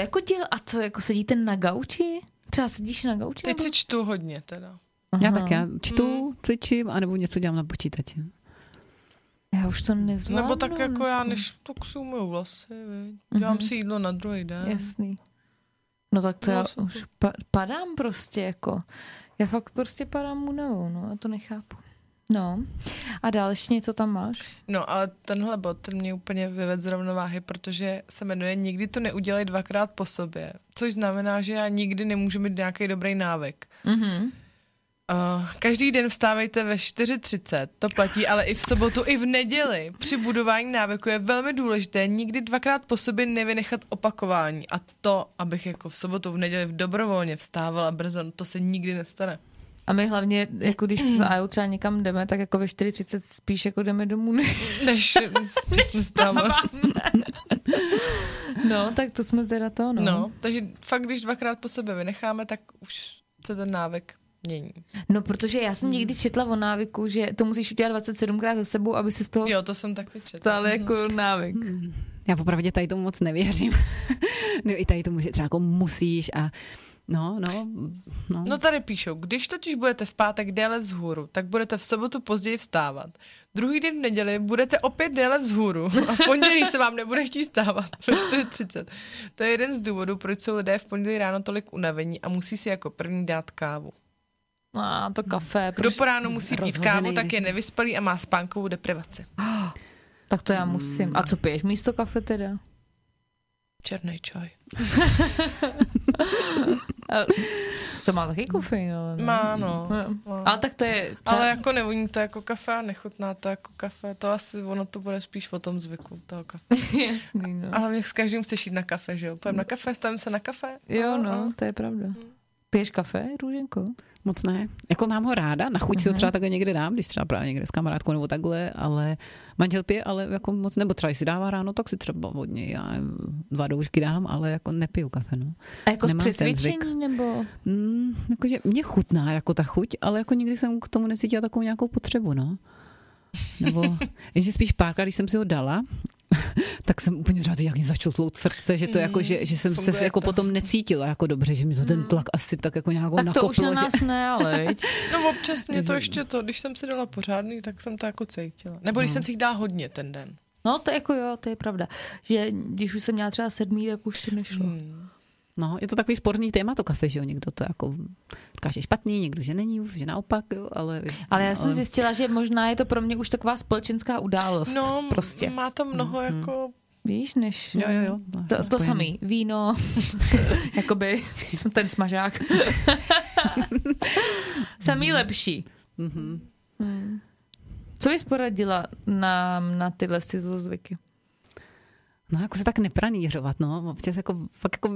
jako sedíte na gauči? Třeba sedíš na gauči? Teď si čtu hodně teda. Aha. Já čtu, cvičím, anebo něco dělám na počítači. Já už to nezvládnu. Nebo tak jako já, než toxumuju vlasy, dělám si jídlo na druhý den. Jasný. No tak to já už padám prostě jako. Já fakt prostě padám únavou, no a to nechápu. No a dál ještě něco tam máš? No ale tenhle bod, ten mě úplně vyvedl z rovnováhy, protože se jmenuje nikdy to neudělej 2krát po sobě. Což znamená, že já nikdy nemůžu mít nějaký dobrý návyk. Mhm. Každý den vstávejte ve 4:30, to platí, ale i v sobotu, i v neděli. Při budování návyku je velmi důležité nikdy 2krát po sobě nevynechat opakování. A to, abych jako v sobotu, v neděli v dobrovolně vstávala brzo, no to se nikdy nestane. A my hlavně, jako když s Ajou třeba někam jdeme, tak jako ve 4:30 spíš jako jdeme domů, než jsme vstávali. No, tak to jsme teda to, no. No, takže fakt, když 2krát po sobě vynecháme, tak už se ten návyk mění. No, protože já jsem někdy četla o návyku, že to musíš udělat 27krát za sebou, aby se z toho... Jo, to jsem taky četla. Stále jako návyk. Já popravdě tady tomu moc nevěřím. No i tady to musí, třeba jako musíš a... No. No tady píšou, když totiž budete v pátek déle vzhůru, tak budete v sobotu později vstávat. Druhý den v neděli budete opět déle vzhůru a v pondělí se vám nebude chtít vstávat pro 4:30. To je jeden z důvodů, proč jsou lidé v pondělí ráno tolik unavení a musí si jako první dát kávu. A to kafe. Kdo po ránu musí pít kávu, tak je nevyspalý a má spánkovou deprivaci. Oh, tak to já musím. A co piješ místo kafe teda? Černý čaj. To má taky kofein, ale... Má, no. Ale tak to je... Ale jako nevoní to jako kafe a nechutná to jako kafe. To asi, ono to bude spíš o tom zvyku toho kafe. Jasný, no. Ale mě s každým chceš jít na kafe, že jo? Pojďme na kafe, stavím se na kafe. Jo, no, to je pravda. Piješ kafe, Růženko? Moc ne. Jako mám ho ráda, na chuť si ho třeba takhle někde dám, když třeba právě někde s kamarádkou nebo takhle, ale manžel pije, ale jako moc, nebo třeba si dává ráno, tak si třeba od něj, já 2 doušky dám, ale jako nepiju kafe, no. A jako nemám z přesvědčení, nebo? Jakože mě chutná jako ta chuť, ale jako nikdy jsem k tomu necítila takovou nějakou potřebu, no. Nebo, jenže spíš párkrát, když jsem si ho dala, tak jsem úplně rád, jak mě začalo tlout srdce, že to jako, že jsem se jako potom necítila jako dobře, že mi to ten tlak asi tak jako nějakou nakoplo. Tak to už na nás ne, ale no občas mě to ještě to, když jsem si dala pořádný, tak jsem to jako cítila. Nebo když jsem si jich dala hodně ten den. No to jako jo, to je pravda. Že když už jsem měla třeba 7, tak už to nešlo. No, je to takový sporný téma to kafe, že jo, někdo to jako říká, že je špatný, někdo, že není, že naopak, jo, ale... Ale já jsem zjistila, že možná je to pro mě už taková společenská událost. No, prostě. Má to mnoho jako... Víš, než... Jo. To samý, víno, jakoby jsem ten smažák. Samý lepší. Co bys poradila nám na tyhle zlozvyky? No, jako se tak nepranířovat, no. Občas jako, fakt jako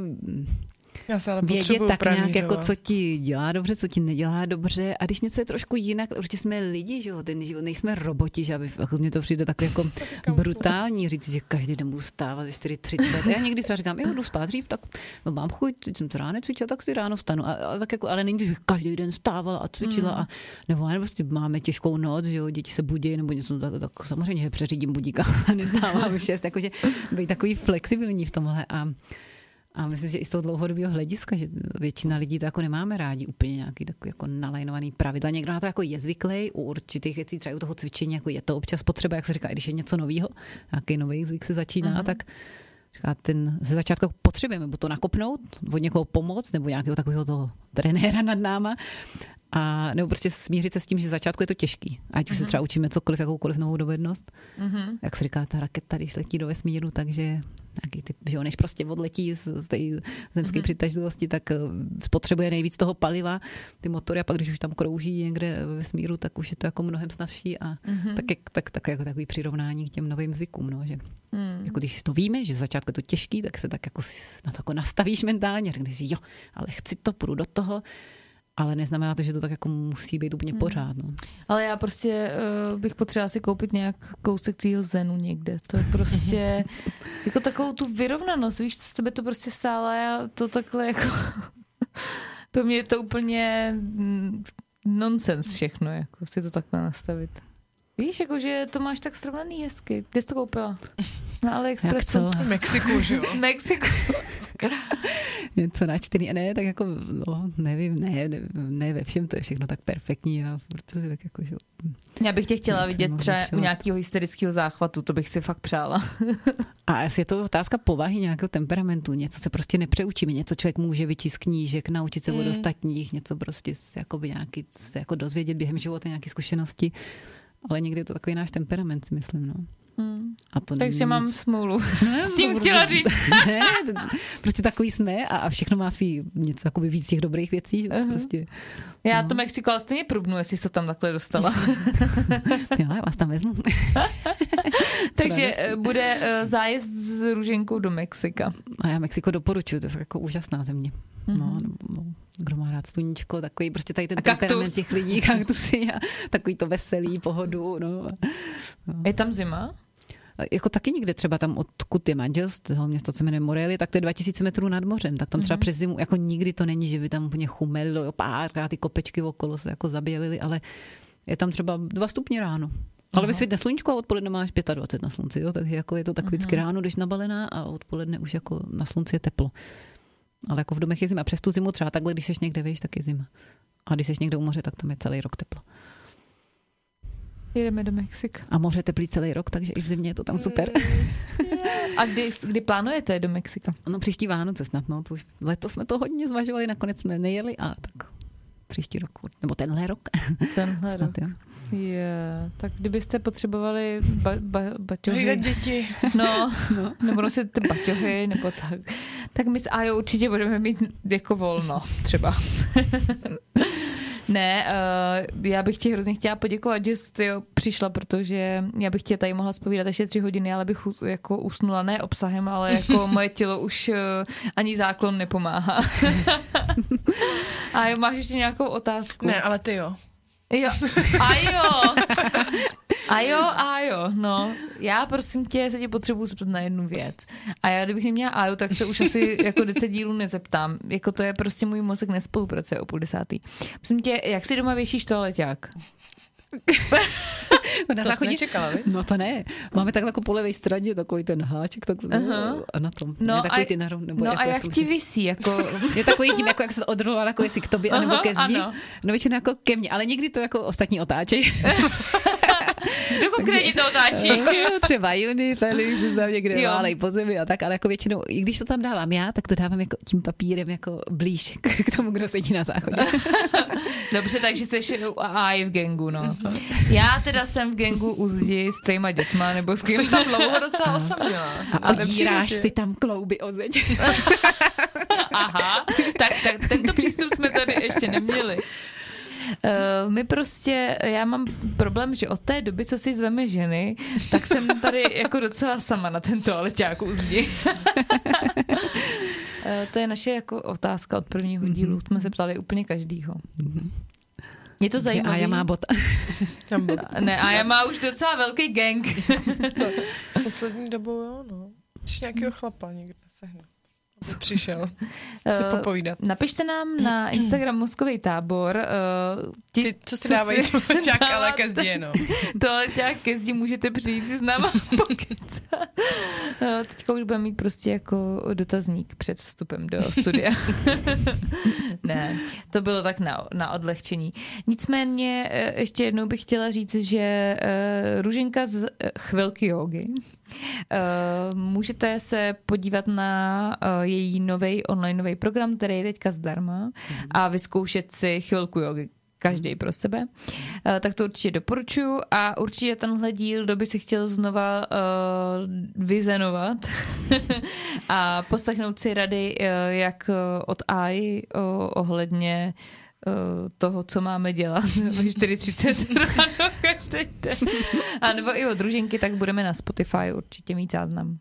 vědět tak nějak, jako co ti dělá dobře, co ti nedělá dobře. A když něco je trošku jinak, určitě jsme lidi, že jo, ten život, nejsme roboti, že aby, jako mě to přijde tak jako brutální říct, že každý den budu stávat ve 4:30. Já někdy třeba říkám, jo, jdu spát dřív, tak no, mám chuť, teď jsem to ráno cvičila, tak si ráno vstanu. A tak jako, ale není, že bych každý den vstávala a cvičila. A, nebo prostě máme těžkou noc, že jo, děti se budí, nebo něco, tak samozřejmě, že přeřídím budíka a nestávám 6, jakože být takový flexibilní v tomhle. A myslím, že i z toho dlouhodobého hlediska, že většina lidí to jako nemáme rádi úplně nějaký takový jako nalajnovaný pravidla. Někdo na to jako je zvyklý, u určitých věcí, třeba u toho cvičení, jako je to občas potřeba, jak se říká, i když je něco novýho, nějaký nový zvyk se začíná, tak říká, ten ze začátku potřebujeme buď to nakopnout, od někoho pomoct, nebo nějakého takového toho trenéra nad náma, a nebo prostě smířit se s tím, že začátku je to těžký. Ať už se třeba učíme cokoliv, jakoukoliv novou dovednost. Jak se říká, ta raketa, když letí do vesmíru, takže nějaký typ, že on než prostě odletí z té zemské přitažlivosti, tak spotřebuje nejvíc toho paliva, ty motory, a pak když už tam krouží někde ve vesmíru, tak už je to jako mnohem snazší a tak jako takový přirovnání k těm novým zvykům, no, že jako když to víme, že začátku je to těžký, tak se tak jako na to jako nastavíš mentálně, řekneš si, jo, ale chci to, půjdu do toho. Ale neznamená to, že to tak jako musí být úplně pořád. No. Ale já prostě bych potřebovala si koupit nějak kousek tvýho zenu někde. To je prostě jako takovou tu vyrovnanost. Víš, z tebe to prostě stála, já to takhle jako... Pro mě je to úplně nonsens všechno, jako si to takhle nastavit. Víš, jakože to máš tak srovnaný hezky. Kde jsi to koupila? Na AliExpressu. V Mexiku, že jo? V Mexiku. Něco na 4, ne, tak jako, no, nevím, ne ve všem, to je všechno tak perfektní. A protože tak jako, že... Já bych tě chtěla vidět třeba u nějakého hysterického záchvatu, to bych si fakt přála. A je to otázka povahy nějakého temperamentu, něco se prostě nepřeučíme, něco člověk může vyčíst knížek, naučit se od ostatních, něco prostě jakoby nějaký, se jako dozvědět během života nějaké zkušenosti. Ale někdy je to takový náš temperament, si myslím, no. A to takže mám smůlu. No, s tím chtěla říct. Ne, prostě takový jsme a všechno má svý něco jakoby víc těch dobrých věcí. Prostě, já to Mexiko ale stejně průbnu, jestli jsi to tam takhle dostala. Jo, já vás tam vezmu. Takže bude zájezd s Růženkou do Mexika. A já Mexiko doporučuji, to je jako úžasná země. No, kdo má rád sluníčko, takový prostě tady ten temperament těch lidí, kaktusy a takový to veselý, pohodu. No. Je tam zima? Jako taky někde třeba tam, odkud je manželství, město se jmenuje Morel, tak to je 2000 metrů nad mořem, tak tam třeba přes zimu, jako nikdy to není, že by tam úplně chumelilo, párkrát ty kopečky okolo se jako zabělily, ale je tam třeba 2 stupně ráno. Ale vysvětne sluníčko a odpoledne máš 25 na slunci, jo? Takže jako je to tak vždycky ráno, když nabalená a odpoledne už jako na slunci je teplo. Ale jako v domech je zima. Přes tu zimu třeba takhle, když seš někde víš, tak je zima. A když seš někde u moře, tak tam je celý rok teplo. Jedeme do Mexika. A moře teplý celý rok, takže i v zimě je to tam super. A kdy plánujete do Mexika? No příští Vánoce snad, no. To už letos jsme to hodně zvažovali, nakonec jsme nejeli a tak příští rok. Nebo tenhle rok. Tenhle snad, rok. Jo. Yeah. Tak kdybyste potřebovali baťohy. Děti. No. Nebo nosit baťohy, nebo tak. Tak my s Ajo určitě budeme mít jako volno, třeba. Ne, já bych ti hrozně chtěla poděkovat, že jsi přišla, protože já bych tě tady mohla zpovídat ještě 3 hodiny, ale bych jako usnula, ne obsahem, ale jako moje tělo už ani záklon nepomáhá. A máš ještě nějakou otázku? Ne, ale ty jo. Ajo, no. Já prosím tě, se tě potřebuji zeptat na jednu věc. A já kdybych neměla Aju, tak se už asi jako 10 dílů nezeptám. Jako to je prostě můj mozek nespolupracuje o 10:30. Prosím tě, jak si doma věšíš toaleťák? To jsi nečekala, vy? No to ne. Máme takhle jako po levé straně takový ten háček tak, a na tom. No, ne, ty narom, nebo no jako a jak ti visí? Jako... Je takový tím, jako jak se to odrolala jako jestli k tobě anebo ke zdi. Ano. No většinou jako ke mně, ale někdy to jako ostatní otáčejí. Kdo konkrétně to otáčí? Třeba Juni, Felix, tam někde válej po zemi a tak, ale jako většinou, i když to tam dávám já, tak to dávám jako tím papírem jako blíž k tomu, kdo sedí na záchodě. Dobře, takže jsi aj v gangu, no. Já teda jsem v gangu u zdi s týma dětma, nebo s kým. Jsi tam dlouho docela osamělá. A odíráš si tam klouby o zeď. Aha, tak tento přístup jsme tady ještě neměli. My prostě, já mám problém, že od té doby, co si zveme ženy, tak jsem tady jako docela sama na ten toaleťák u zdi. To je naše jako otázka od prvního dílu. Jsme se ptali úplně každýho. Je to zajímavé. Aja má bota. Ne, Aja má už docela velký gang. To poslední dobou, jo, no. Když nějakého chlapa někde sehne. Přišel se popovídat. Napište nám na Instagram Mozkovej tábor. Ti, co si dávají toaleťák, ale ke zdi, no. Toaleťák ke zdi, můžete přijít si s náma pokecat. Teďka už budeme mít prostě jako dotazník před vstupem do studia. Ne, to bylo tak na odlehčení. Nicméně ještě jednou bych chtěla říct, že Růženka z Chvilky jogi. Můžete se podívat na její novej onlineový program, který je teďka zdarma, a vyzkoušet si chvilku jogi. Každý pro sebe. Tak to určitě doporučuju a určitě tenhle díl, kdo by se chtěl znova vyzenovat a poslechnout si rady, jak od AI ohledně toho, co máme dělat ve 4:30 ráno každý den. A nebo i od Růženky, tak budeme na Spotify určitě mít záznam.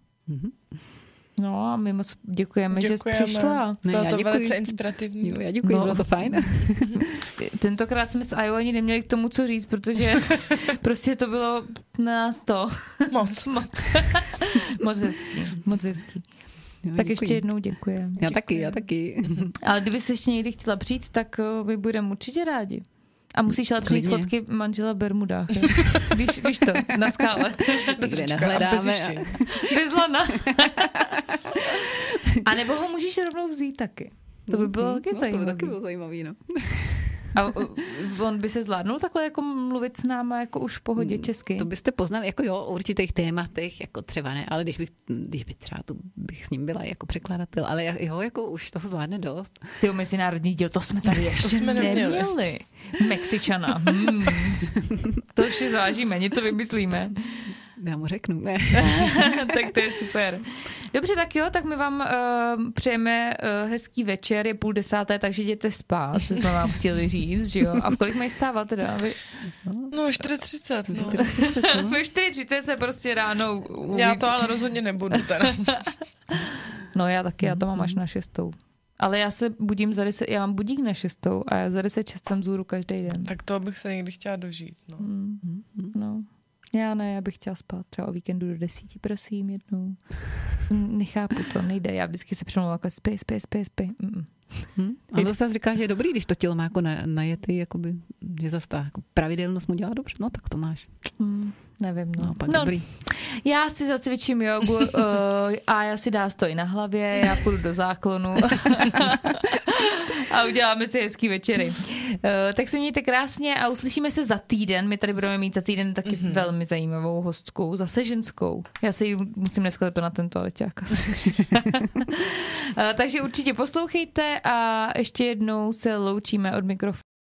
No a my moc děkujeme. Že jsi přišla. Bylo to velice inspirativní. Já děkuji, bylo to fajn. Tentokrát jsme s Ajo ani neměli k tomu co říct, protože prostě to bylo na nás to. Moc. Moc hezký. Jo, tak děkuji. Ještě jednou děkujem. Já taky. Ale kdyby jsi ještě někdy chtěla přijít, tak my budeme určitě rádi. A musíš ale přijít fotky manžela v Bermudách. Víš to, na skále. Bez říčka a bez jištění. Bez lana. A nebo ho můžeš rovnou vzít taky. To by bylo taky zajímavé. To by taky bylo zajímavý, no. A on by se zvládnul takhle jako mluvit s náma jako už v pohodě česky? To byste poznali, jako jo, o určitých tématech, jako třeba ne, ale když by třeba tu bych s ním byla jako překladatel, ale jo, jako už toho zvládne dost. Ty mezinárodní díl, to jsme tady ještě neměli. Mexičana. To ještě zvážíme, něco vymyslíme. Já mu řeknu. Ne. Tak to je super. Dobře, tak jo, tak my vám přejeme hezký večer, je 22:30, takže jděte spát, to jsme vám chtěli říct, že jo. A v kolik mají stávat teda? No, 4:30. No. 4:30 se prostě ráno... Já to ale rozhodně nebudu teda. No já taky, já to mám až na 6:00. Ale já se budím já mám budík na 6:00 a já za 5:06 jsem vzůru každý den. Tak to bych se někdy chtěla dožít, no. No. Já bych chtěla spát třeba o víkendu do 10, prosím, jednou. Nechápu to, nejde. Já vždycky se přemluvám jako spí. A to se říká, že je dobrý, když to tělo má jako najetý, jakoby, že zase jako pravidelnost mu dělá dobře. No tak to máš. Nevím, no. No, dobrý. Já si zacvičím jogu a já si dá stoj na hlavě, já půjdu do záklonu a uděláme si hezký večery. Tak se mějte krásně a uslyšíme se za týden. My tady budeme mít za týden taky velmi zajímavou hostku, zase ženskou. Já se ji musím dneska na ten toaleťák. Takže určitě poslouchejte a ještě jednou se loučíme od mikrofonu.